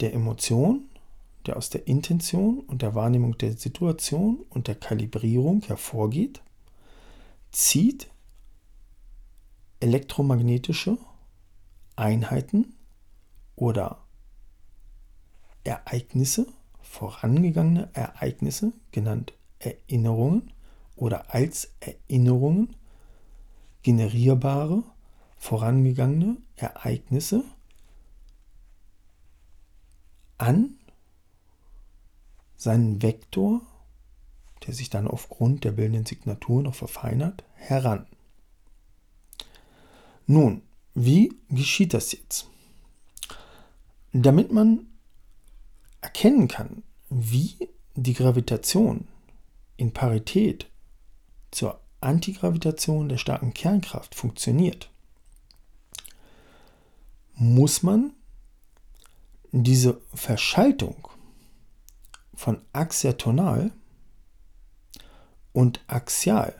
der Emotion, der aus der Intention und der Wahrnehmung der Situation und der Kalibrierung hervorgeht, zieht elektromagnetische Einheiten oder Ereignisse, vorangegangene Ereignisse, genannt Erinnerungen oder als Erinnerungen generierbare, vorangegangene Ereignisse an seinen Vektor, der sich dann aufgrund der bildenden Signatur noch verfeinert, heran. Nun, wie geschieht das jetzt? Damit man erkennen kann, wie die Gravitation in Parität zur Antigravitation der starken Kernkraft funktioniert, muss man diese Verschaltung von axiatonal und axial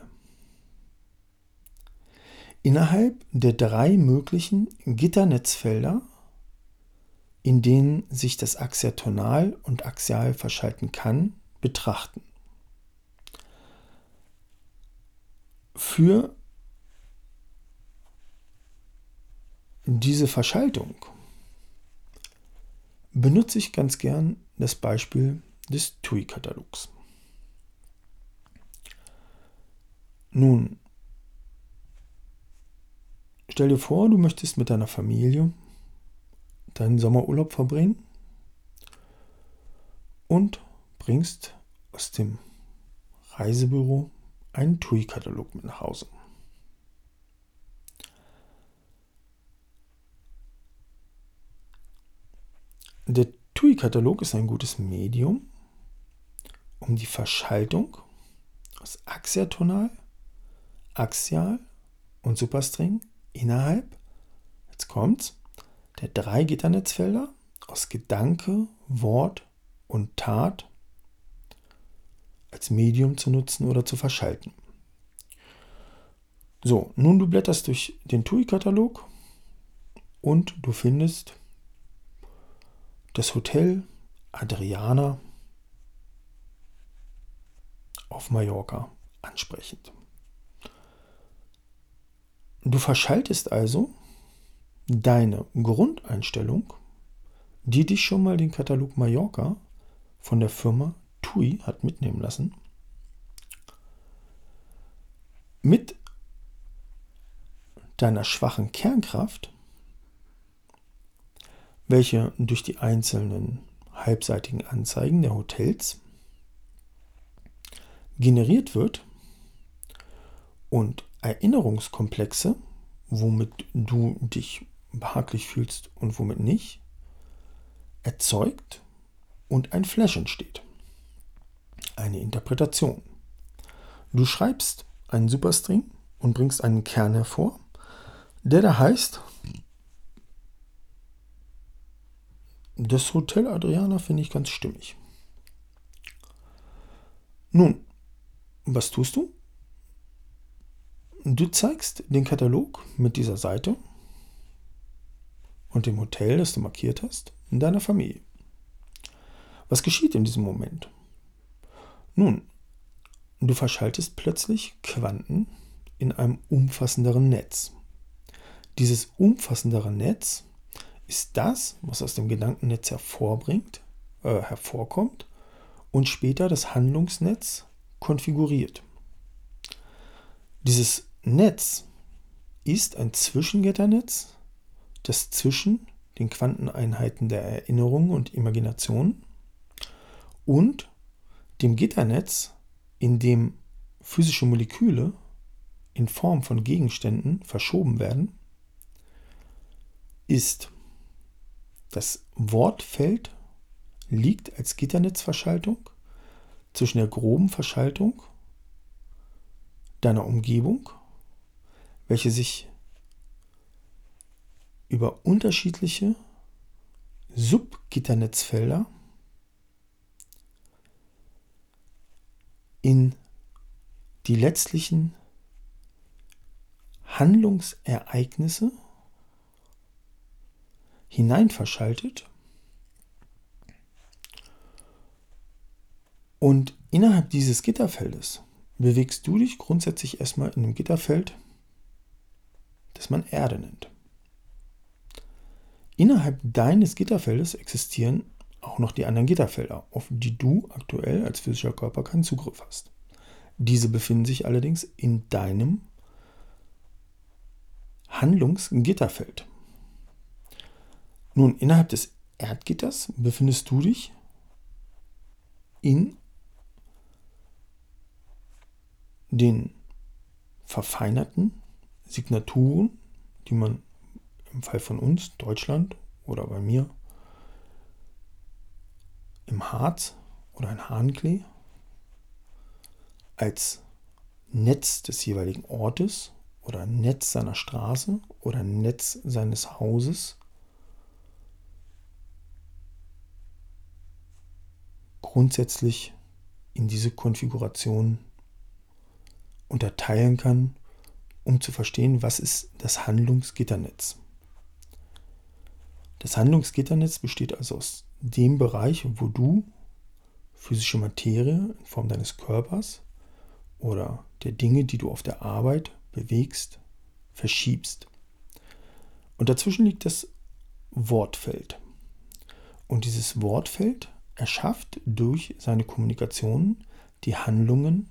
innerhalb der drei möglichen Gitternetzfelder, in denen sich das axiatonal und axial verschalten kann, betrachten. Für diese Verschaltung benutze ich ganz gern das Beispiel des T U I-Katalogs. Nun, stell dir vor, du möchtest mit deiner Familie deinen Sommerurlaub verbringen und bringst aus dem Reisebüro einen T U I-Katalog mit nach Hause. Der T U I-Katalog ist ein gutes Medium, um die Verschaltung aus axiatonal, axial und Superstring innerhalb, jetzt kommt's, der drei Gitternetzfelder aus Gedanke, Wort und Tat als Medium zu nutzen oder zu verschalten. So, nun du blätterst durch den T U I-Katalog und du findest das Hotel Adriana auf Mallorca ansprechend. Du verschaltest also deine Grundeinstellung, die dich schon mal den Katalog Mallorca von der Firma T U I hat mitnehmen lassen, mit deiner schwachen Kernkraft, welche durch die einzelnen halbseitigen Anzeigen der Hotels generiert wird, und Erinnerungskomplexe, womit du dich behaglich fühlst und womit nicht, erzeugt und ein Flash entsteht. Eine Interpretation. Du schreibst einen Superstring und bringst einen Kern hervor, der da heißt, das Hotel Adriana finde ich ganz stimmig. Nun, was tust du? Du zeigst den Katalog mit dieser Seite und dem Hotel, das du markiert hast, in deiner Familie. Was geschieht in diesem Moment? Nun, du verschaltest plötzlich Quanten in einem umfassenderen Netz. Dieses umfassendere Netz ist das, was aus dem Gedankennetz hervorbringt, äh, hervorkommt und später das Handlungsnetz konfiguriert. Dieses Netz ist ein Zwischengitternetz, das zwischen den Quanteneinheiten der Erinnerung und Imagination und dem Gitternetz, in dem physische Moleküle in Form von Gegenständen verschoben werden, ist. Das Wortfeld liegt als Gitternetzverschaltung zwischen der groben Verschaltung deiner Umgebung, welche sich über unterschiedliche Subgitternetzfelder in die letztlichen Handlungsereignisse hinein verschaltet und innerhalb dieses Gitterfeldes bewegst du dich grundsätzlich erstmal in einem Gitterfeld, das man Erde nennt. Innerhalb deines Gitterfeldes existieren auch noch die anderen Gitterfelder, auf die du aktuell als physischer Körper keinen Zugriff hast. Diese befinden sich allerdings in deinem Handlungsgitterfeld. Nun, innerhalb des Erdgitters befindest du dich in den verfeinerten Signaturen, die man im Fall von uns, Deutschland oder bei mir, im Harz oder in Hahnklee als Netz des jeweiligen Ortes oder Netz seiner Straße oder Netz seines Hauses grundsätzlich in diese Konfiguration unterteilen kann, um zu verstehen, was ist das Handlungsgitternetz. Das Handlungsgitternetz besteht also aus dem Bereich, wo du physische Materie in Form deines Körpers oder der Dinge, die du auf der Arbeit bewegst, verschiebst. Und dazwischen liegt das Wortfeld. Und dieses Wortfeld erschafft durch seine Kommunikation die Handlungen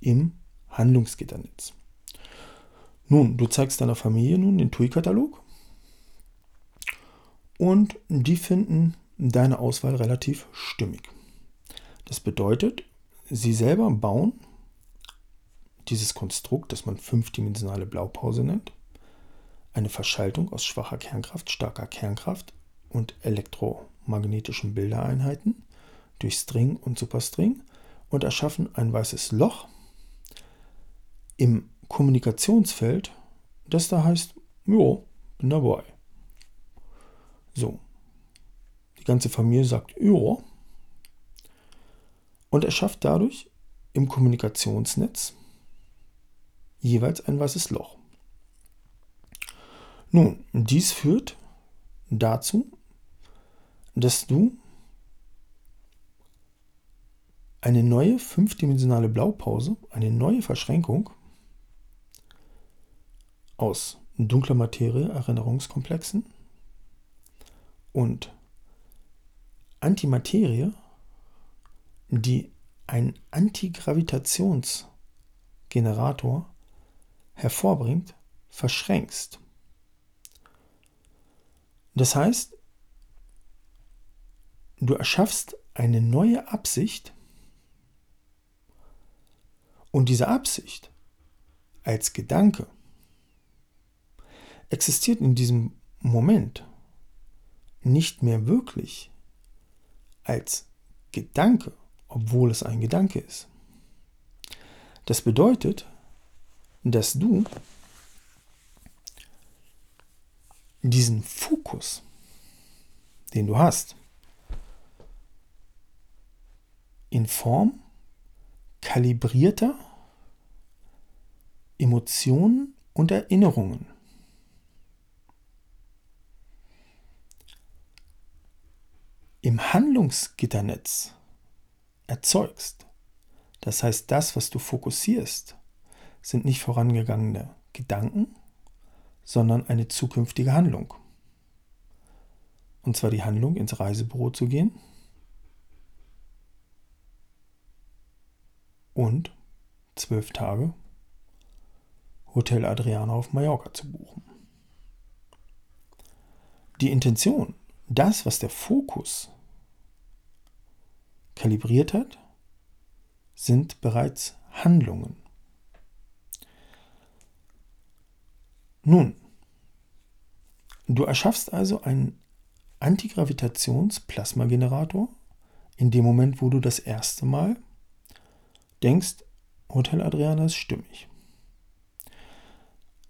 im Handlungsgitternetz. Nun, du zeigst deiner Familie nun den T U I-Katalog und die finden deine Auswahl relativ stimmig. Das bedeutet, sie selber bauen dieses Konstrukt, das man fünfdimensionale Blaupause nennt, eine Verschaltung aus schwacher Kernkraft, starker Kernkraft und elektromagnetischen Bildereinheiten durch String und Superstring und erschaffen ein weißes Loch im Kommunikationsfeld, das da heißt, jo, bin dabei. So, die ganze Familie sagt, jo, und erschafft dadurch im Kommunikationsnetz jeweils ein weißes Loch. Nun, dies führt dazu, dass du eine neue fünfdimensionale Blaupause, eine neue Verschränkung aus dunkler Materie, Erinnerungskomplexen und Antimaterie, die einen Antigravitationsgenerator hervorbringt, verschränkst. Das heißt, du erschaffst eine neue Absicht und diese Absicht als Gedanke existiert in diesem Moment nicht mehr wirklich als Gedanke, obwohl es ein Gedanke ist. Das bedeutet, dass du diesen Fokus, den du hast, in Form kalibrierter Emotionen und Erinnerungen im Handlungsgitternetz erzeugst. Das heißt, das, was du fokussierst, sind nicht vorangegangene Gedanken, sondern eine zukünftige Handlung. Und zwar die Handlung, ins Reisebüro zu gehen und zwölf Tage Hotel Adriana auf Mallorca zu buchen. Die Intention, das, was der Fokus kalibriert hat, sind bereits Handlungen. Nun, du erschaffst also einen Antigravitations-Plasma-Generator in dem Moment, wo du das erste Mal denkst, Hotel Adriana ist stimmig.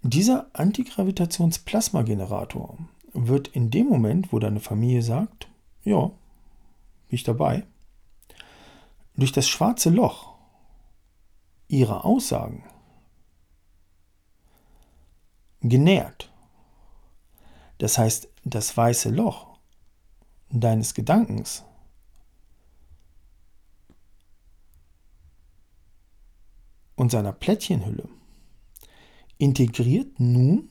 Dieser Antigravitations-Plasma-Generator wird in dem Moment, wo deine Familie sagt, ja, bin ich dabei, durch das schwarze Loch ihrer Aussagen genährt. Das heißt, das weiße Loch deines Gedankens und seiner Plättchenhülle integriert nun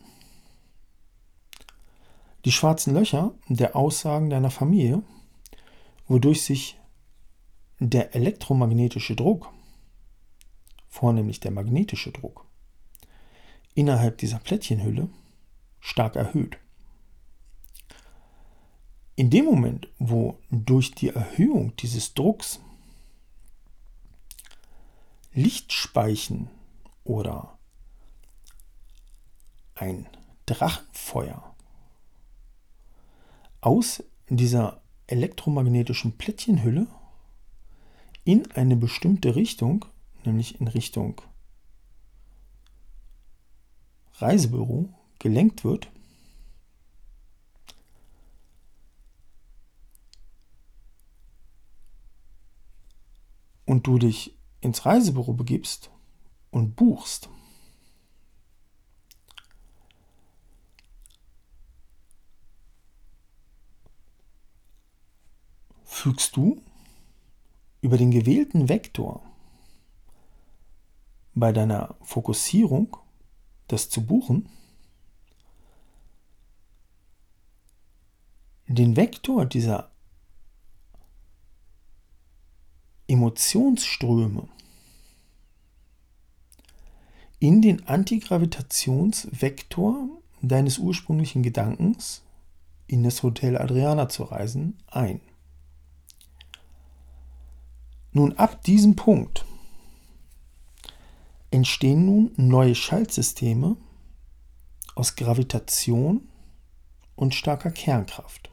die schwarzen Löcher der Aussagen deiner Familie, wodurch sich der elektromagnetische Druck vornehmlich der magnetische Druck, innerhalb dieser Plättchenhülle stark erhöht. In dem Moment, wo durch die Erhöhung dieses Drucks Lichtspeichen oder ein Drachenfeuer aus dieser elektromagnetischen Plättchenhülle in eine bestimmte Richtung, nämlich in Richtung Reisebüro, gelenkt wird, und du dich ins Reisebüro begibst und buchst, fügst du über den gewählten Vektor bei deiner Fokussierung, das zu buchen, den Vektor dieser Emotionsströme in den Antigravitationsvektor deines ursprünglichen Gedankens, in das Hotel Adriana zu reisen, ein. Nun, ab diesem Punkt entstehen nun neue Schaltsysteme aus Gravitation und starker Kernkraft.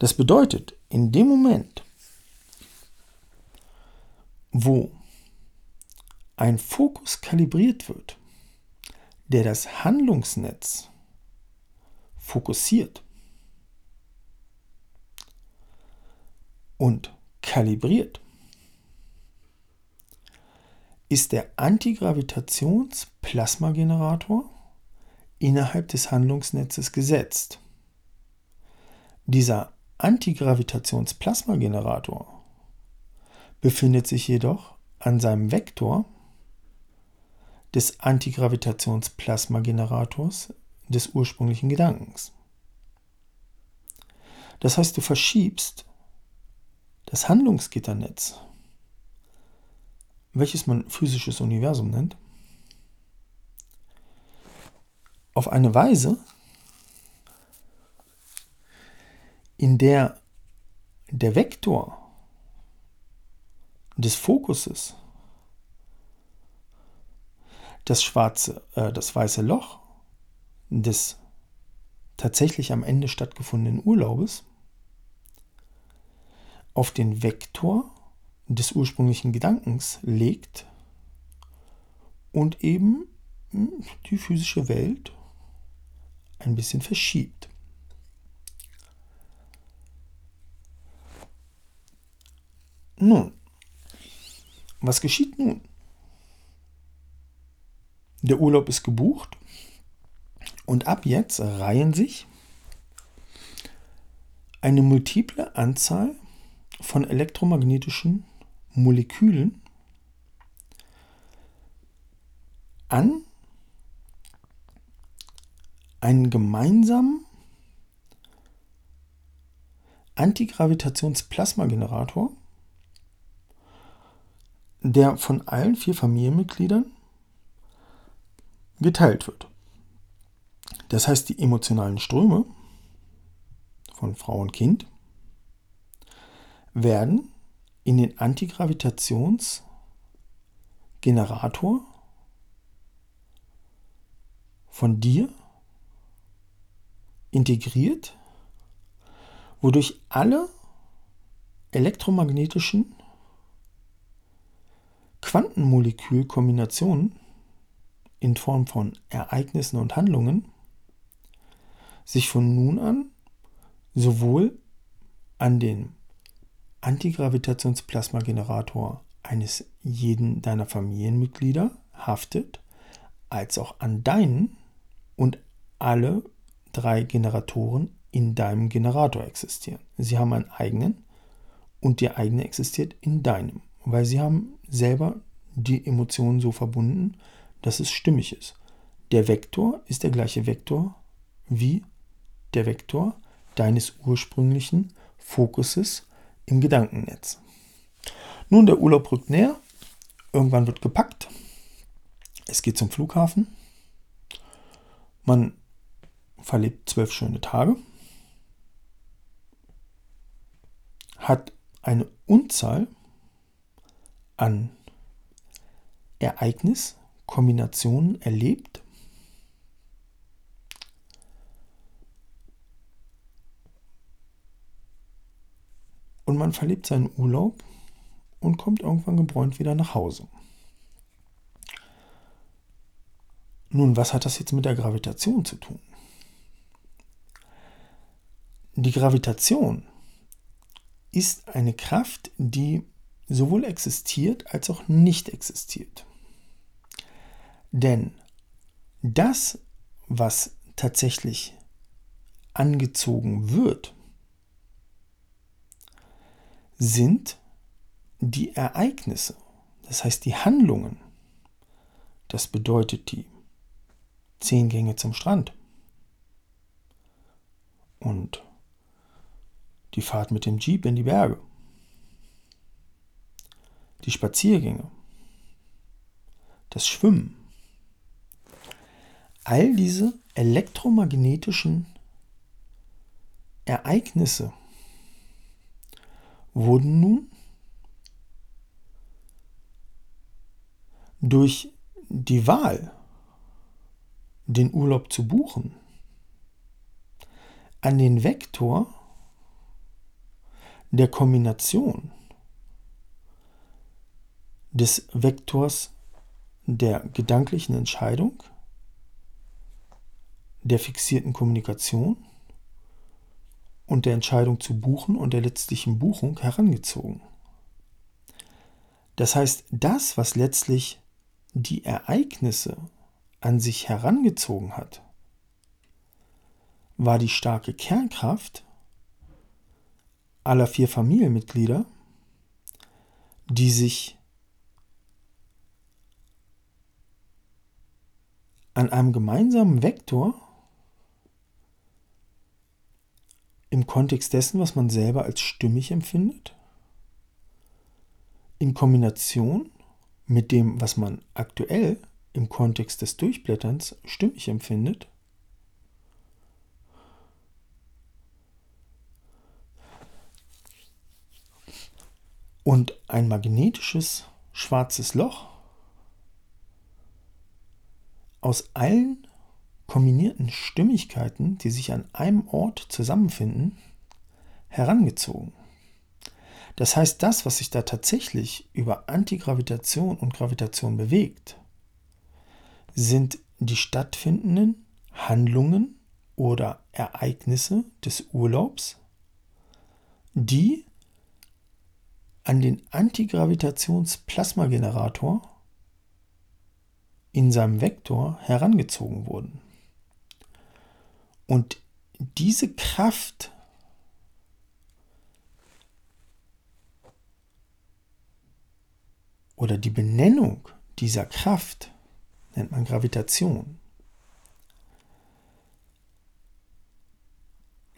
Das bedeutet, in dem Moment, wo ein Fokus kalibriert wird, der das Handlungsnetz fokussiert und kalibriert, ist der Antigravitationsplasmagenerator innerhalb des Handlungsnetzes gesetzt. Dieser Antigravitationsplasmagenerator befindet sich jedoch an seinem Vektor des Antigravitationsplasmagenerators des ursprünglichen Gedankens. Das heißt, du verschiebst das Handlungsgitternetz, welches man physisches Universum nennt, auf eine Weise, in der der Vektor des Fokuses, das schwarze, äh, das weiße Loch des tatsächlich am Ende stattgefundenen Urlaubes auf den Vektor des ursprünglichen Gedankens legt und eben die physische Welt ein bisschen verschiebt. Nun, was geschieht nun? Der Urlaub ist gebucht und ab jetzt reihen sich eine multiple Anzahl von elektromagnetischen Molekülen an einen gemeinsamen Antigravitationsplasmagenerator, der von allen vier Familienmitgliedern geteilt wird. Das heißt, die emotionalen Ströme von Frau und Kind werden in den Antigravitationsgenerator von dir integriert, wodurch alle elektromagnetischen Quantenmolekülkombinationen in Form von Ereignissen und Handlungen sich von nun an sowohl an den Antigravitationsplasmagenerator eines jeden deiner Familienmitglieder haftet, als auch an deinen, und alle drei Generatoren in deinem Generator existieren. Sie haben einen eigenen und der eigene existiert in deinem, weil sie haben selber die Emotionen so verbunden, dass es stimmig ist. Der Vektor ist der gleiche Vektor wie der Vektor deines ursprünglichen Fokuses im Gedankennetz. Nun, der Urlaub rückt näher Irgendwann wird gepackt. Es geht zum Flughafen. Man verlebt zwölf schöne Tage. Hat eine Unzahl an Ereignis, Kombinationen erlebt. Und man verlebt seinen Urlaub und kommt irgendwann gebräunt wieder nach Hause. Nun, was hat das jetzt mit der Gravitation zu tun? Die Gravitation ist eine Kraft, die sowohl existiert als auch nicht existiert. Denn das, was tatsächlich angezogen wird, sind die Ereignisse, das heißt die Handlungen. Das bedeutet die zehn Gänge zum Strand und die Fahrt mit dem Jeep in die Berge, die Spaziergänge, das Schwimmen. All diese elektromagnetischen Ereignisse wurden nun durch die Wahl, den Urlaub zu buchen, an den Vektor der Kombination des Vektors der gedanklichen Entscheidung, der fixierten Kommunikation und der Entscheidung zu buchen und der letztlichen Buchung herangezogen. Das heißt, das, was letztlich die Ereignisse an sich herangezogen hat, war die starke Kernkraft aller vier Familienmitglieder, die sich an einem gemeinsamen Vektor im Kontext dessen, was man selber als stimmig empfindet, in Kombination mit dem, was man aktuell im Kontext des Durchblätterns stimmig empfindet, und ein magnetisches schwarzes Loch aus allen kombinierten Stimmigkeiten, die sich an einem Ort zusammenfinden, herangezogen. Das heißt, das, was sich da tatsächlich über Antigravitation und Gravitation bewegt, sind die stattfindenden Handlungen oder Ereignisse des Urlaubs, die an den Antigravitationsplasmagenerator in seinem Vektor herangezogen wurden. Und diese Kraft oder die Benennung dieser Kraft nennt man Gravitation.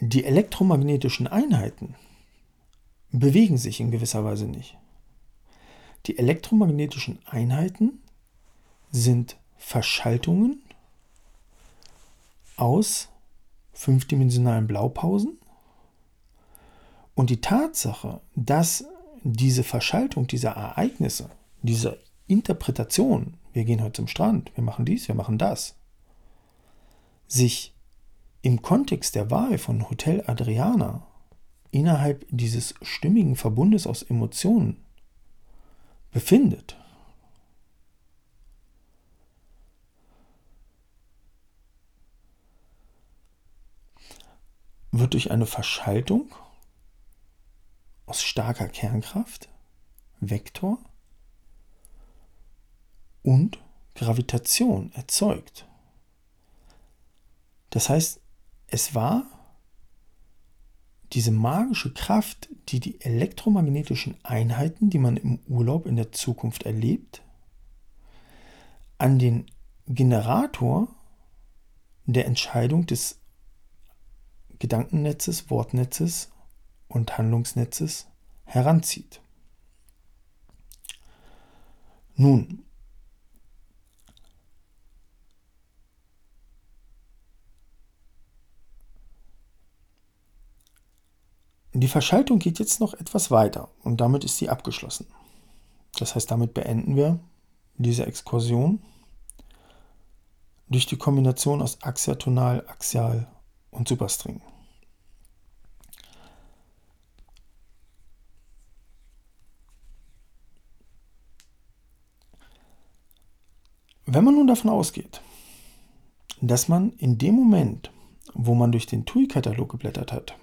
Die elektromagnetischen Einheiten bewegen sich in gewisser Weise nicht. Die elektromagnetischen Einheiten sind Verschaltungen aus fünfdimensionalen Blaupausen. Und die Tatsache, dass diese Verschaltung dieser Ereignisse, diese Interpretation, wir gehen heute zum Strand, wir machen dies, wir machen das, sich im Kontext der Wahl von Hotel Adriana innerhalb dieses stimmigen Verbundes aus Emotionen befindet, wird durch eine Verschaltung aus starker Kernkraft, Vektor und Gravitation erzeugt. Das heißt, es war diese magische Kraft, die die elektromagnetischen Einheiten, die man im Urlaub in der Zukunft erlebt, an den Generator der Entscheidung des Gedankennetzes, Wortnetzes und Handlungsnetzes heranzieht. Nun, die Verschaltung geht jetzt noch etwas weiter und damit ist sie abgeschlossen. Das heißt, damit beenden wir diese Exkursion durch die Kombination aus axiatonal, axial und Superstring. Wenn man nun davon ausgeht, dass man in dem Moment, wo man durch den T U I-Katalog geblättert hat,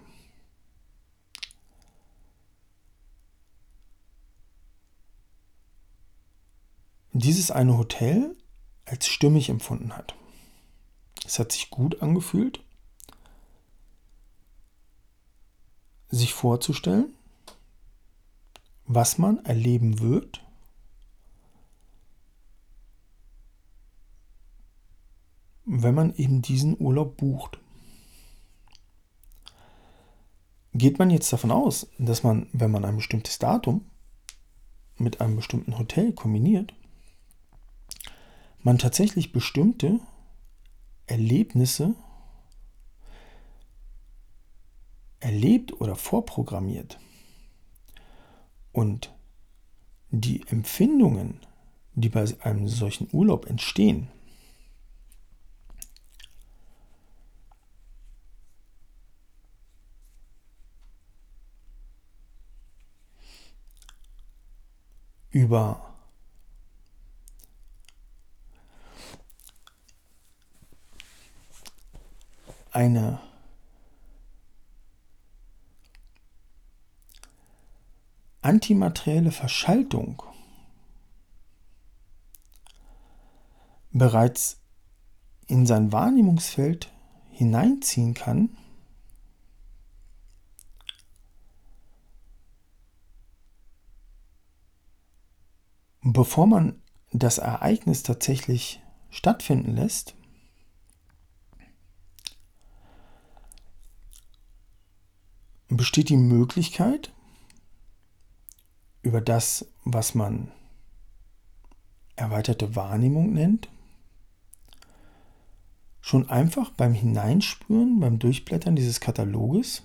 dieses eine Hotel als stimmig empfunden hat. Es hat sich gut angefühlt, sich vorzustellen, was man erleben wird, wenn man eben diesen Urlaub bucht. Geht man jetzt davon aus, dass man, wenn man ein bestimmtes Datum mit einem bestimmten Hotel kombiniert, man tatsächlich bestimmte Erlebnisse erlebt oder vorprogrammiert und die Empfindungen, die bei einem solchen Urlaub entstehen, über eine antimaterielle Verschaltung bereits in sein Wahrnehmungsfeld hineinziehen kann, bevor man das Ereignis tatsächlich stattfinden lässt, besteht die Möglichkeit, über das, was man erweiterte Wahrnehmung nennt, schon einfach beim Hineinspüren, beim Durchblättern dieses Kataloges,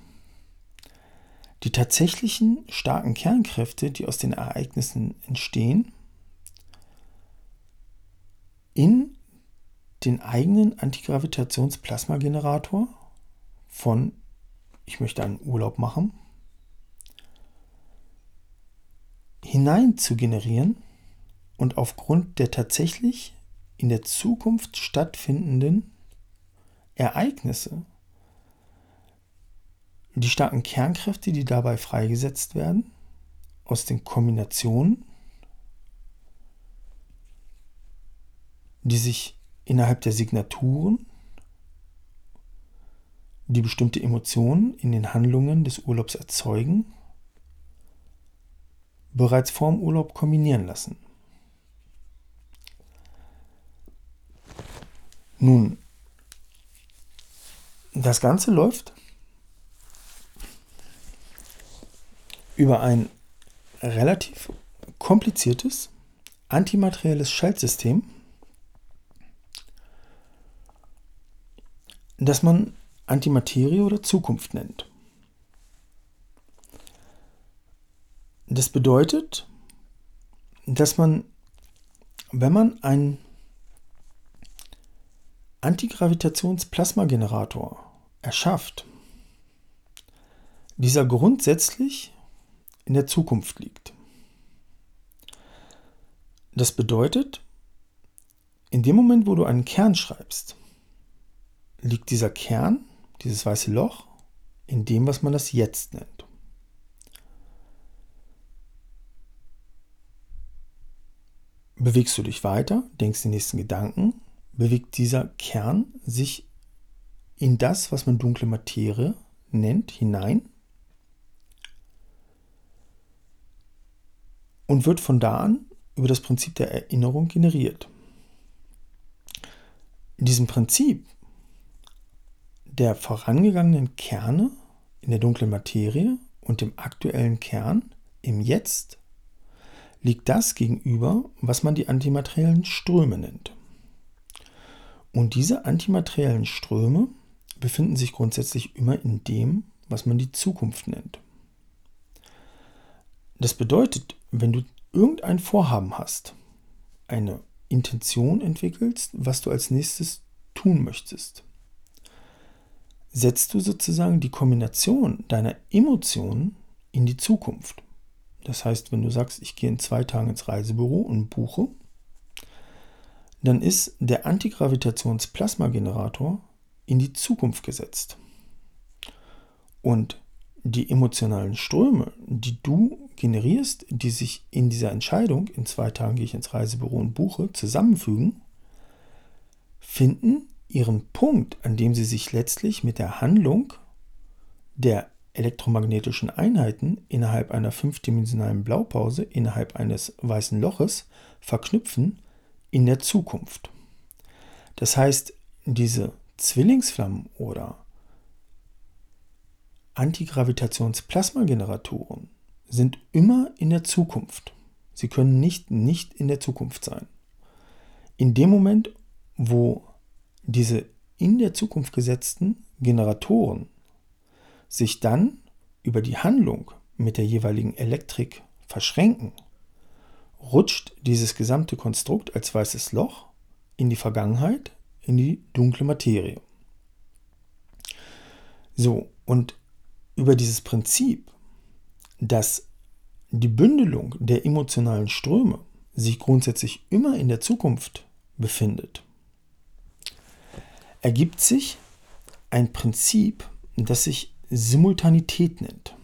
die tatsächlichen starken Kernkräfte, die aus den Ereignissen entstehen, in den eigenen Antigravitationsplasmagenerator von ich möchte einen Urlaub machen, hinein zu generieren und aufgrund der tatsächlich in der Zukunft stattfindenden Ereignisse die starken Kernkräfte, die dabei freigesetzt werden, aus den Kombinationen, die sich innerhalb der Signaturen, die bestimmte Emotionen in den Handlungen des Urlaubs erzeugen, bereits vorm Urlaub kombinieren lassen. Nun, das Ganze läuft über ein relativ kompliziertes, antimaterielles Schaltsystem, das man Antimaterie oder Zukunft nennt. Das bedeutet, dass man, wenn man einen Antigravitationsplasmagenerator erschafft, dieser grundsätzlich in der Zukunft liegt. Das bedeutet, in dem Moment, wo du einen Kern schreibst, liegt dieser Kern, dieses weiße Loch, in dem, was man das Jetzt nennt. Bewegst du dich weiter, denkst den nächsten Gedanken, bewegt dieser Kern sich in das, was man dunkle Materie nennt, hinein und wird von da an über das Prinzip der Erinnerung generiert. In diesem Prinzip der vorangegangenen Kerne in der dunklen Materie und dem aktuellen Kern im Jetzt liegt das gegenüber, was man die antimateriellen Ströme nennt. Und diese antimateriellen Ströme befinden sich grundsätzlich immer in dem, was man die Zukunft nennt. Das bedeutet, wenn du irgendein Vorhaben hast, eine Intention entwickelst, was du als nächstes tun möchtest, setzt du sozusagen die Kombination deiner Emotionen in die Zukunft. Das heißt, wenn du sagst, ich gehe in zwei Tagen ins Reisebüro und buche, dann ist der Antigravitationsplasmagenerator in die Zukunft gesetzt. Und die emotionalen Ströme, die du generierst, die sich in dieser Entscheidung, in zwei Tagen gehe ich ins Reisebüro und buche, zusammenfügen, finden ihren Punkt, an dem sie sich letztlich mit der Handlung der elektromagnetischen Einheiten innerhalb einer fünfdimensionalen Blaupause, innerhalb eines weißen Loches verknüpfen in der Zukunft. Das heißt, diese Zwillingsflammen oder Antigravitationsplasmageneratoren sind immer in der Zukunft. Sie können nicht nicht in der Zukunft sein. In dem Moment, wo diese in der Zukunft gesetzten Generatoren sich dann über die Handlung mit der jeweiligen Elektrik verschränken, rutscht dieses gesamte Konstrukt als weißes Loch in die Vergangenheit, in die dunkle Materie. So, und über dieses Prinzip, dass die Bündelung der emotionalen Ströme sich grundsätzlich immer in der Zukunft befindet, ergibt sich ein Prinzip, das sich Simultanität nennt.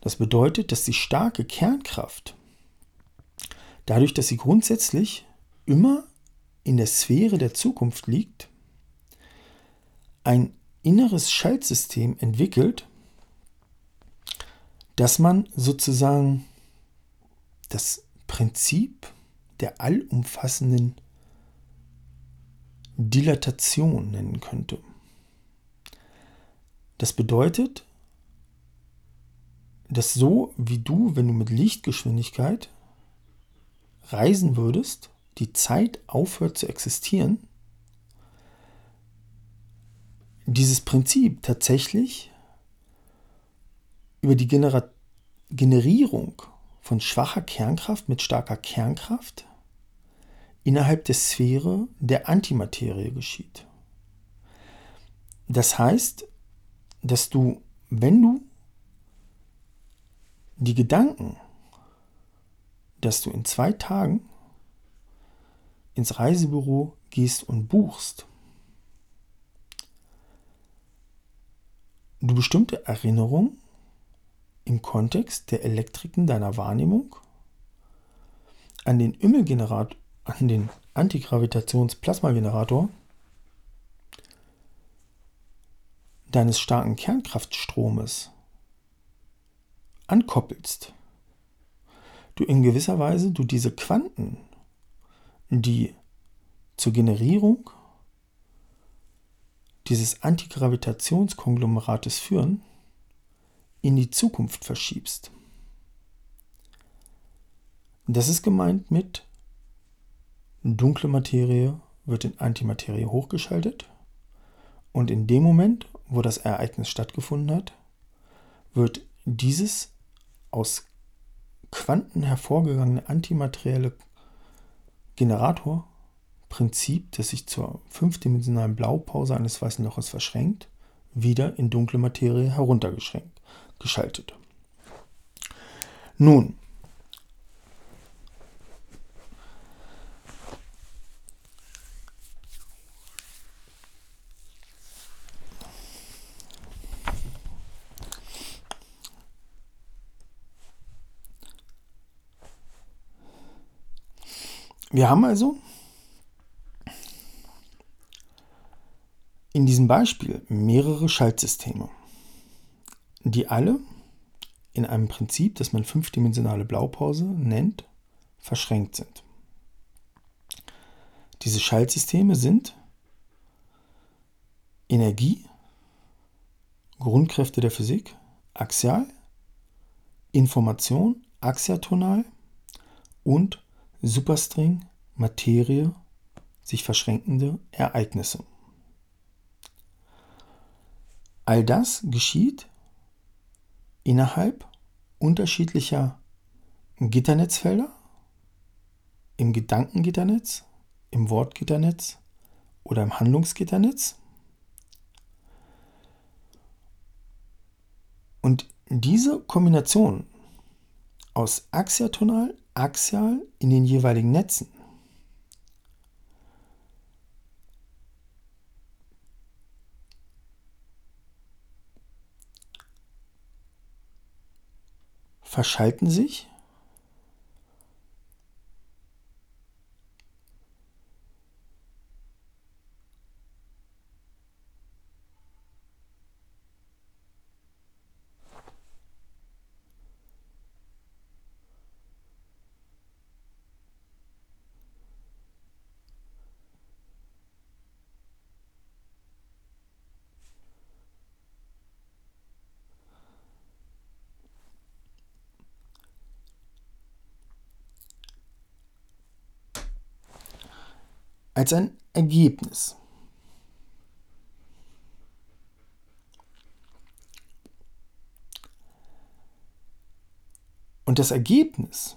Das bedeutet, dass die starke Kernkraft, dadurch, dass sie grundsätzlich immer in der Sphäre der Zukunft liegt, ein inneres Schaltsystem entwickelt, dass man sozusagen das Prinzip der allumfassenden Dilatation nennen könnte. Das bedeutet, dass so wie du, wenn du mit Lichtgeschwindigkeit reisen würdest, die Zeit aufhört zu existieren, dieses Prinzip tatsächlich über die Genera- Generierung von schwacher Kernkraft mit starker Kernkraft innerhalb der Sphäre der Antimaterie geschieht. Das heißt, dass du, wenn du die Gedanken, dass du in zwei Tagen ins Reisebüro gehst und buchst, du bestimmte Erinnerungen im Kontext der Elektriken deiner Wahrnehmung an den Immelgenerator, an den Antigravitationsplasmagenerator deines starken Kernkraftstromes ankoppelst, du in gewisser Weise du diese Quanten, die zur Generierung dieses Antigravitationskonglomerates führen, in die Zukunft verschiebst. Das ist gemeint mit dunkle Materie wird in Antimaterie hochgeschaltet und in dem Moment, wo das Ereignis stattgefunden hat, wird dieses aus Quanten hervorgegangene antimaterielle Generatorprinzip, das sich zur fünfdimensionalen Blaupause eines weißen Loches verschränkt, wieder in dunkle Materie heruntergeschaltet. Nun, wir haben also in diesem Beispiel mehrere Schaltsysteme, die alle in einem Prinzip, das man fünfdimensionale Blaupause nennt, verschränkt sind. Diese Schaltsysteme sind Energie, Grundkräfte der Physik, axial, Information, axiatonal, und Superstring, Materie, sich verschränkende Ereignisse. All das geschieht innerhalb unterschiedlicher Gitternetzfelder, im Gedankengitternetz, im Wortgitternetz oder im Handlungsgitternetz. Und diese Kombination aus axiatonal, axial in den jeweiligen Netzen verschalten sich als ein Ergebnis. Und das Ergebnis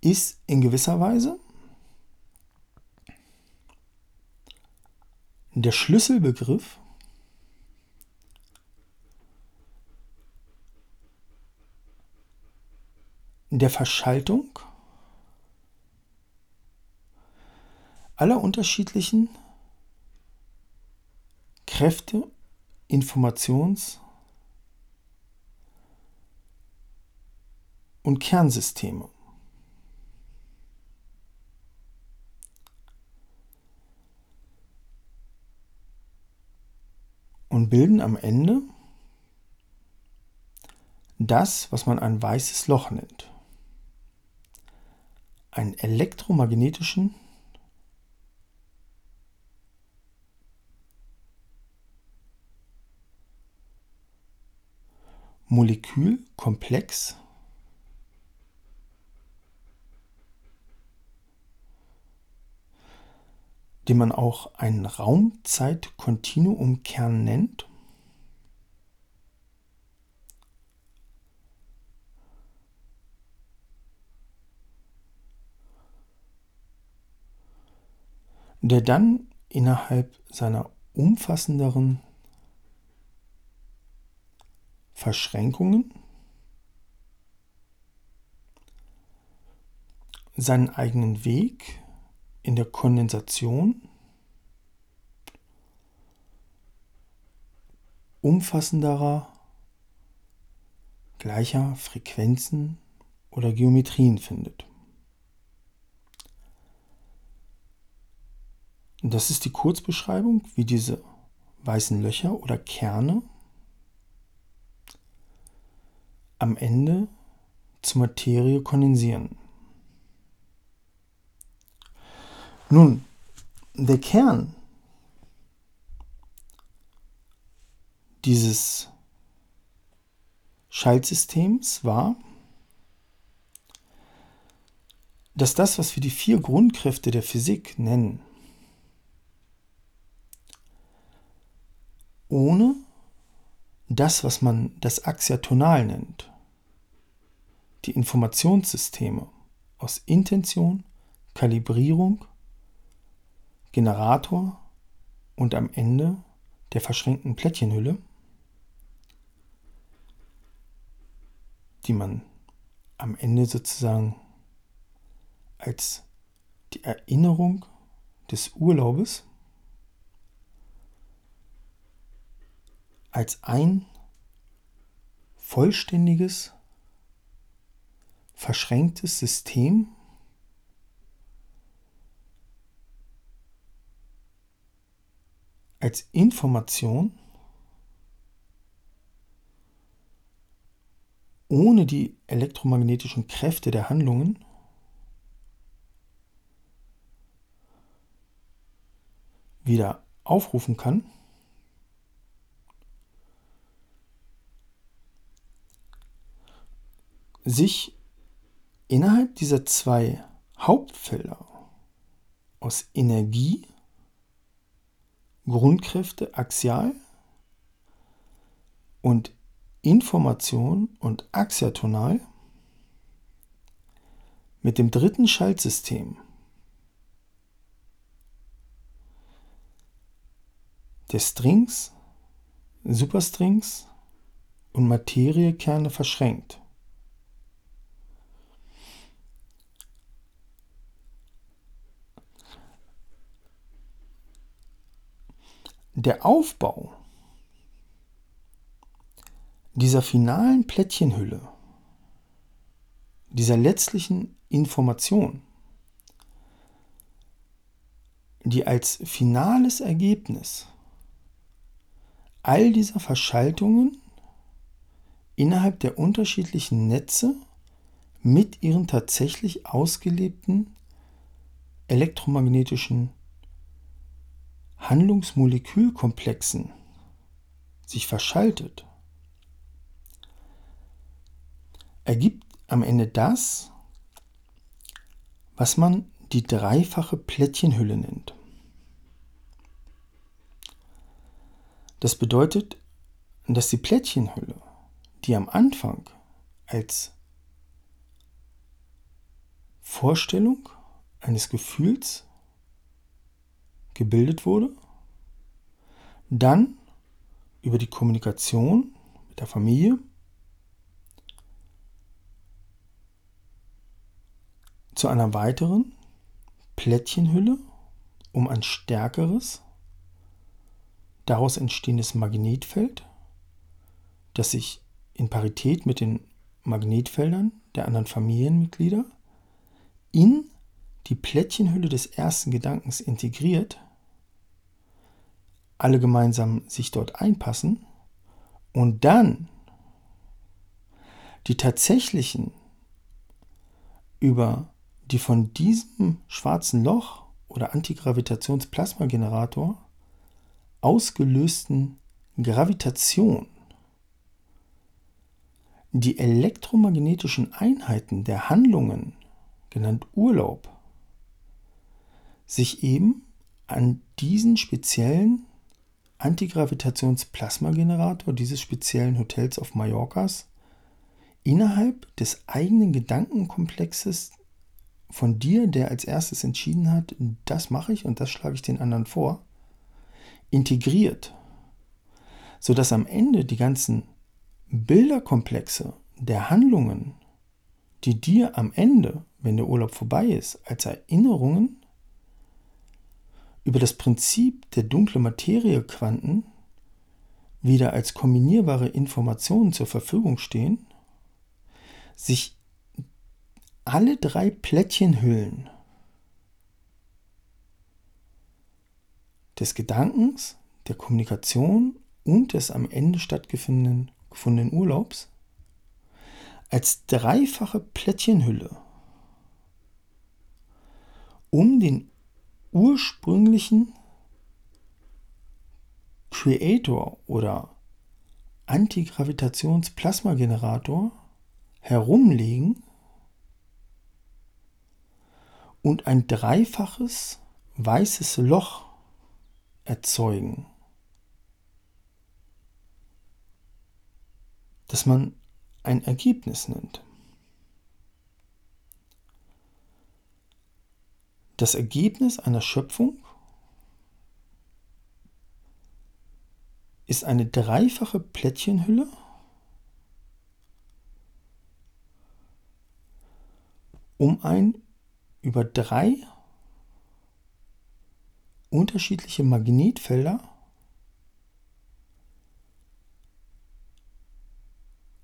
ist in gewisser Weise der Schlüsselbegriff der Verschaltung aller unterschiedlichen Kräfte, Informations- und Kernsysteme. Und bilden am Ende das, was man ein weißes Loch nennt. Einen elektromagnetischen Molekülkomplex den man auch einen Raumzeitkontinuumkern nennt der dann innerhalb seiner umfassenderen Verschränkungen seinen eigenen Weg in der Kondensation umfassenderer gleicher Frequenzen oder Geometrien findet. Das ist die Kurzbeschreibung, wie diese weißen Löcher oder Kerne am Ende zur Materie kondensieren. Nun, der Kern dieses Schaltsystems war, dass das, was wir die vier Grundkräfte der Physik nennen, ohne das, was man das Axiatonal nennt, die Informationssysteme aus Intention, Kalibrierung, Generator und am Ende der verschränkten Plättchenhülle, die man am Ende sozusagen als die Erinnerung des Urlaubes als ein vollständiges, verschränktes System als Information ohne die elektromagnetischen Kräfte der Handlungen wieder aufrufen kann sich innerhalb dieser zwei Hauptfelder aus Energie, Grundkräfte, axial und Information und axiatonal mit dem dritten Schaltsystem der Strings, Superstrings und Materiekerne verschränkt. Der Aufbau dieser finalen Plättchenhülle, dieser letztlichen Information, die als finales Ergebnis all dieser Verschaltungen innerhalb der unterschiedlichen Netze mit ihren tatsächlich ausgelebten elektromagnetischen Handlungsmolekülkomplexen sich verschaltet, ergibt am Ende das, was man die dreifache Plättchenhülle nennt. Das bedeutet, dass die Plättchenhülle, die am Anfang als Vorstellung eines Gefühls gebildet wurde, dann über die Kommunikation mit der Familie zu einer weiteren Plättchenhülle um ein stärkeres, daraus entstehendes Magnetfeld, das sich in Parität mit den Magnetfeldern der anderen Familienmitglieder in die Plättchenhülle des ersten Gedankens integriert, alle gemeinsam sich dort einpassen und dann die tatsächlichen über die von diesem schwarzen Loch oder Antigravitationsplasmagenerator ausgelösten Gravitation die elektromagnetischen Einheiten der Handlungen, genannt Urlaub, sich eben an diesen speziellen Antigravitationsplasmagenerator dieses speziellen Hotels auf Mallorcas innerhalb des eigenen Gedankenkomplexes von dir, der als erstes entschieden hat, das mache ich und das schlage ich den anderen vor, integriert, sodass am Ende die ganzen Bilderkomplexe der Handlungen, die dir am Ende, wenn der Urlaub vorbei ist, als Erinnerungen über das Prinzip der dunklen Materiequanten wieder als kombinierbare Informationen zur Verfügung stehen, sich alle drei Plättchenhüllen des Gedankens, der Kommunikation und des am Ende stattgefundenen gefundenen Urlaubs als dreifache Plättchenhülle um den ursprünglichen Creator oder Antigravitationsplasmagenerator herumlegen und ein dreifaches weißes Loch erzeugen, das man ein Ergebnis nennt. Das Ergebnis einer Schöpfung ist eine dreifache Plättchenhülle um ein über drei unterschiedliche Magnetfelder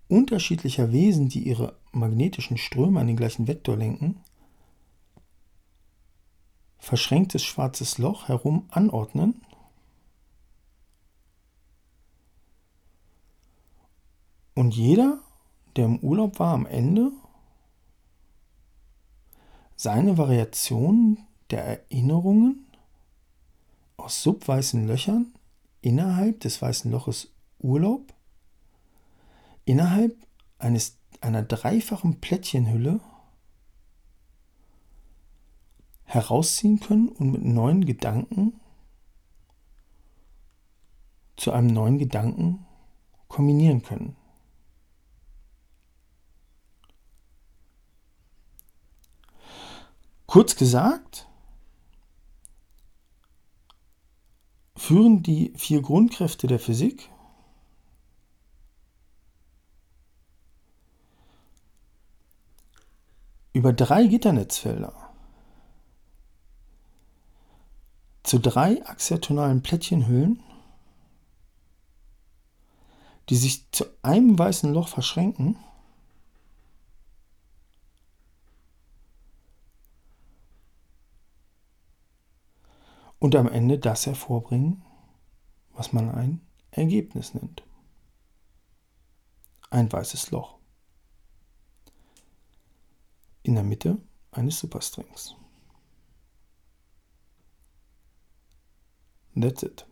unterschiedlicher Wesen, die ihre magnetischen Ströme an den gleichen Vektor lenken, verschränktes schwarzes Loch herum anordnen und jeder, der im Urlaub war, am Ende seine Variation der Erinnerungen aus subweißen Löchern innerhalb des weißen Loches Urlaub innerhalb eines einer dreifachen Plättchenhülle herausziehen können und mit neuen Gedanken zu einem neuen Gedanken kombinieren können. Kurz gesagt, führen die vier Grundkräfte der Physik über drei Gitternetzfelder zu drei axiatonalen Plättchenhüllen, die sich zu einem weißen Loch verschränken und am Ende das hervorbringen, was man ein Ergebnis nennt. Ein weißes Loch. In der Mitte eines Superstrings. That's it.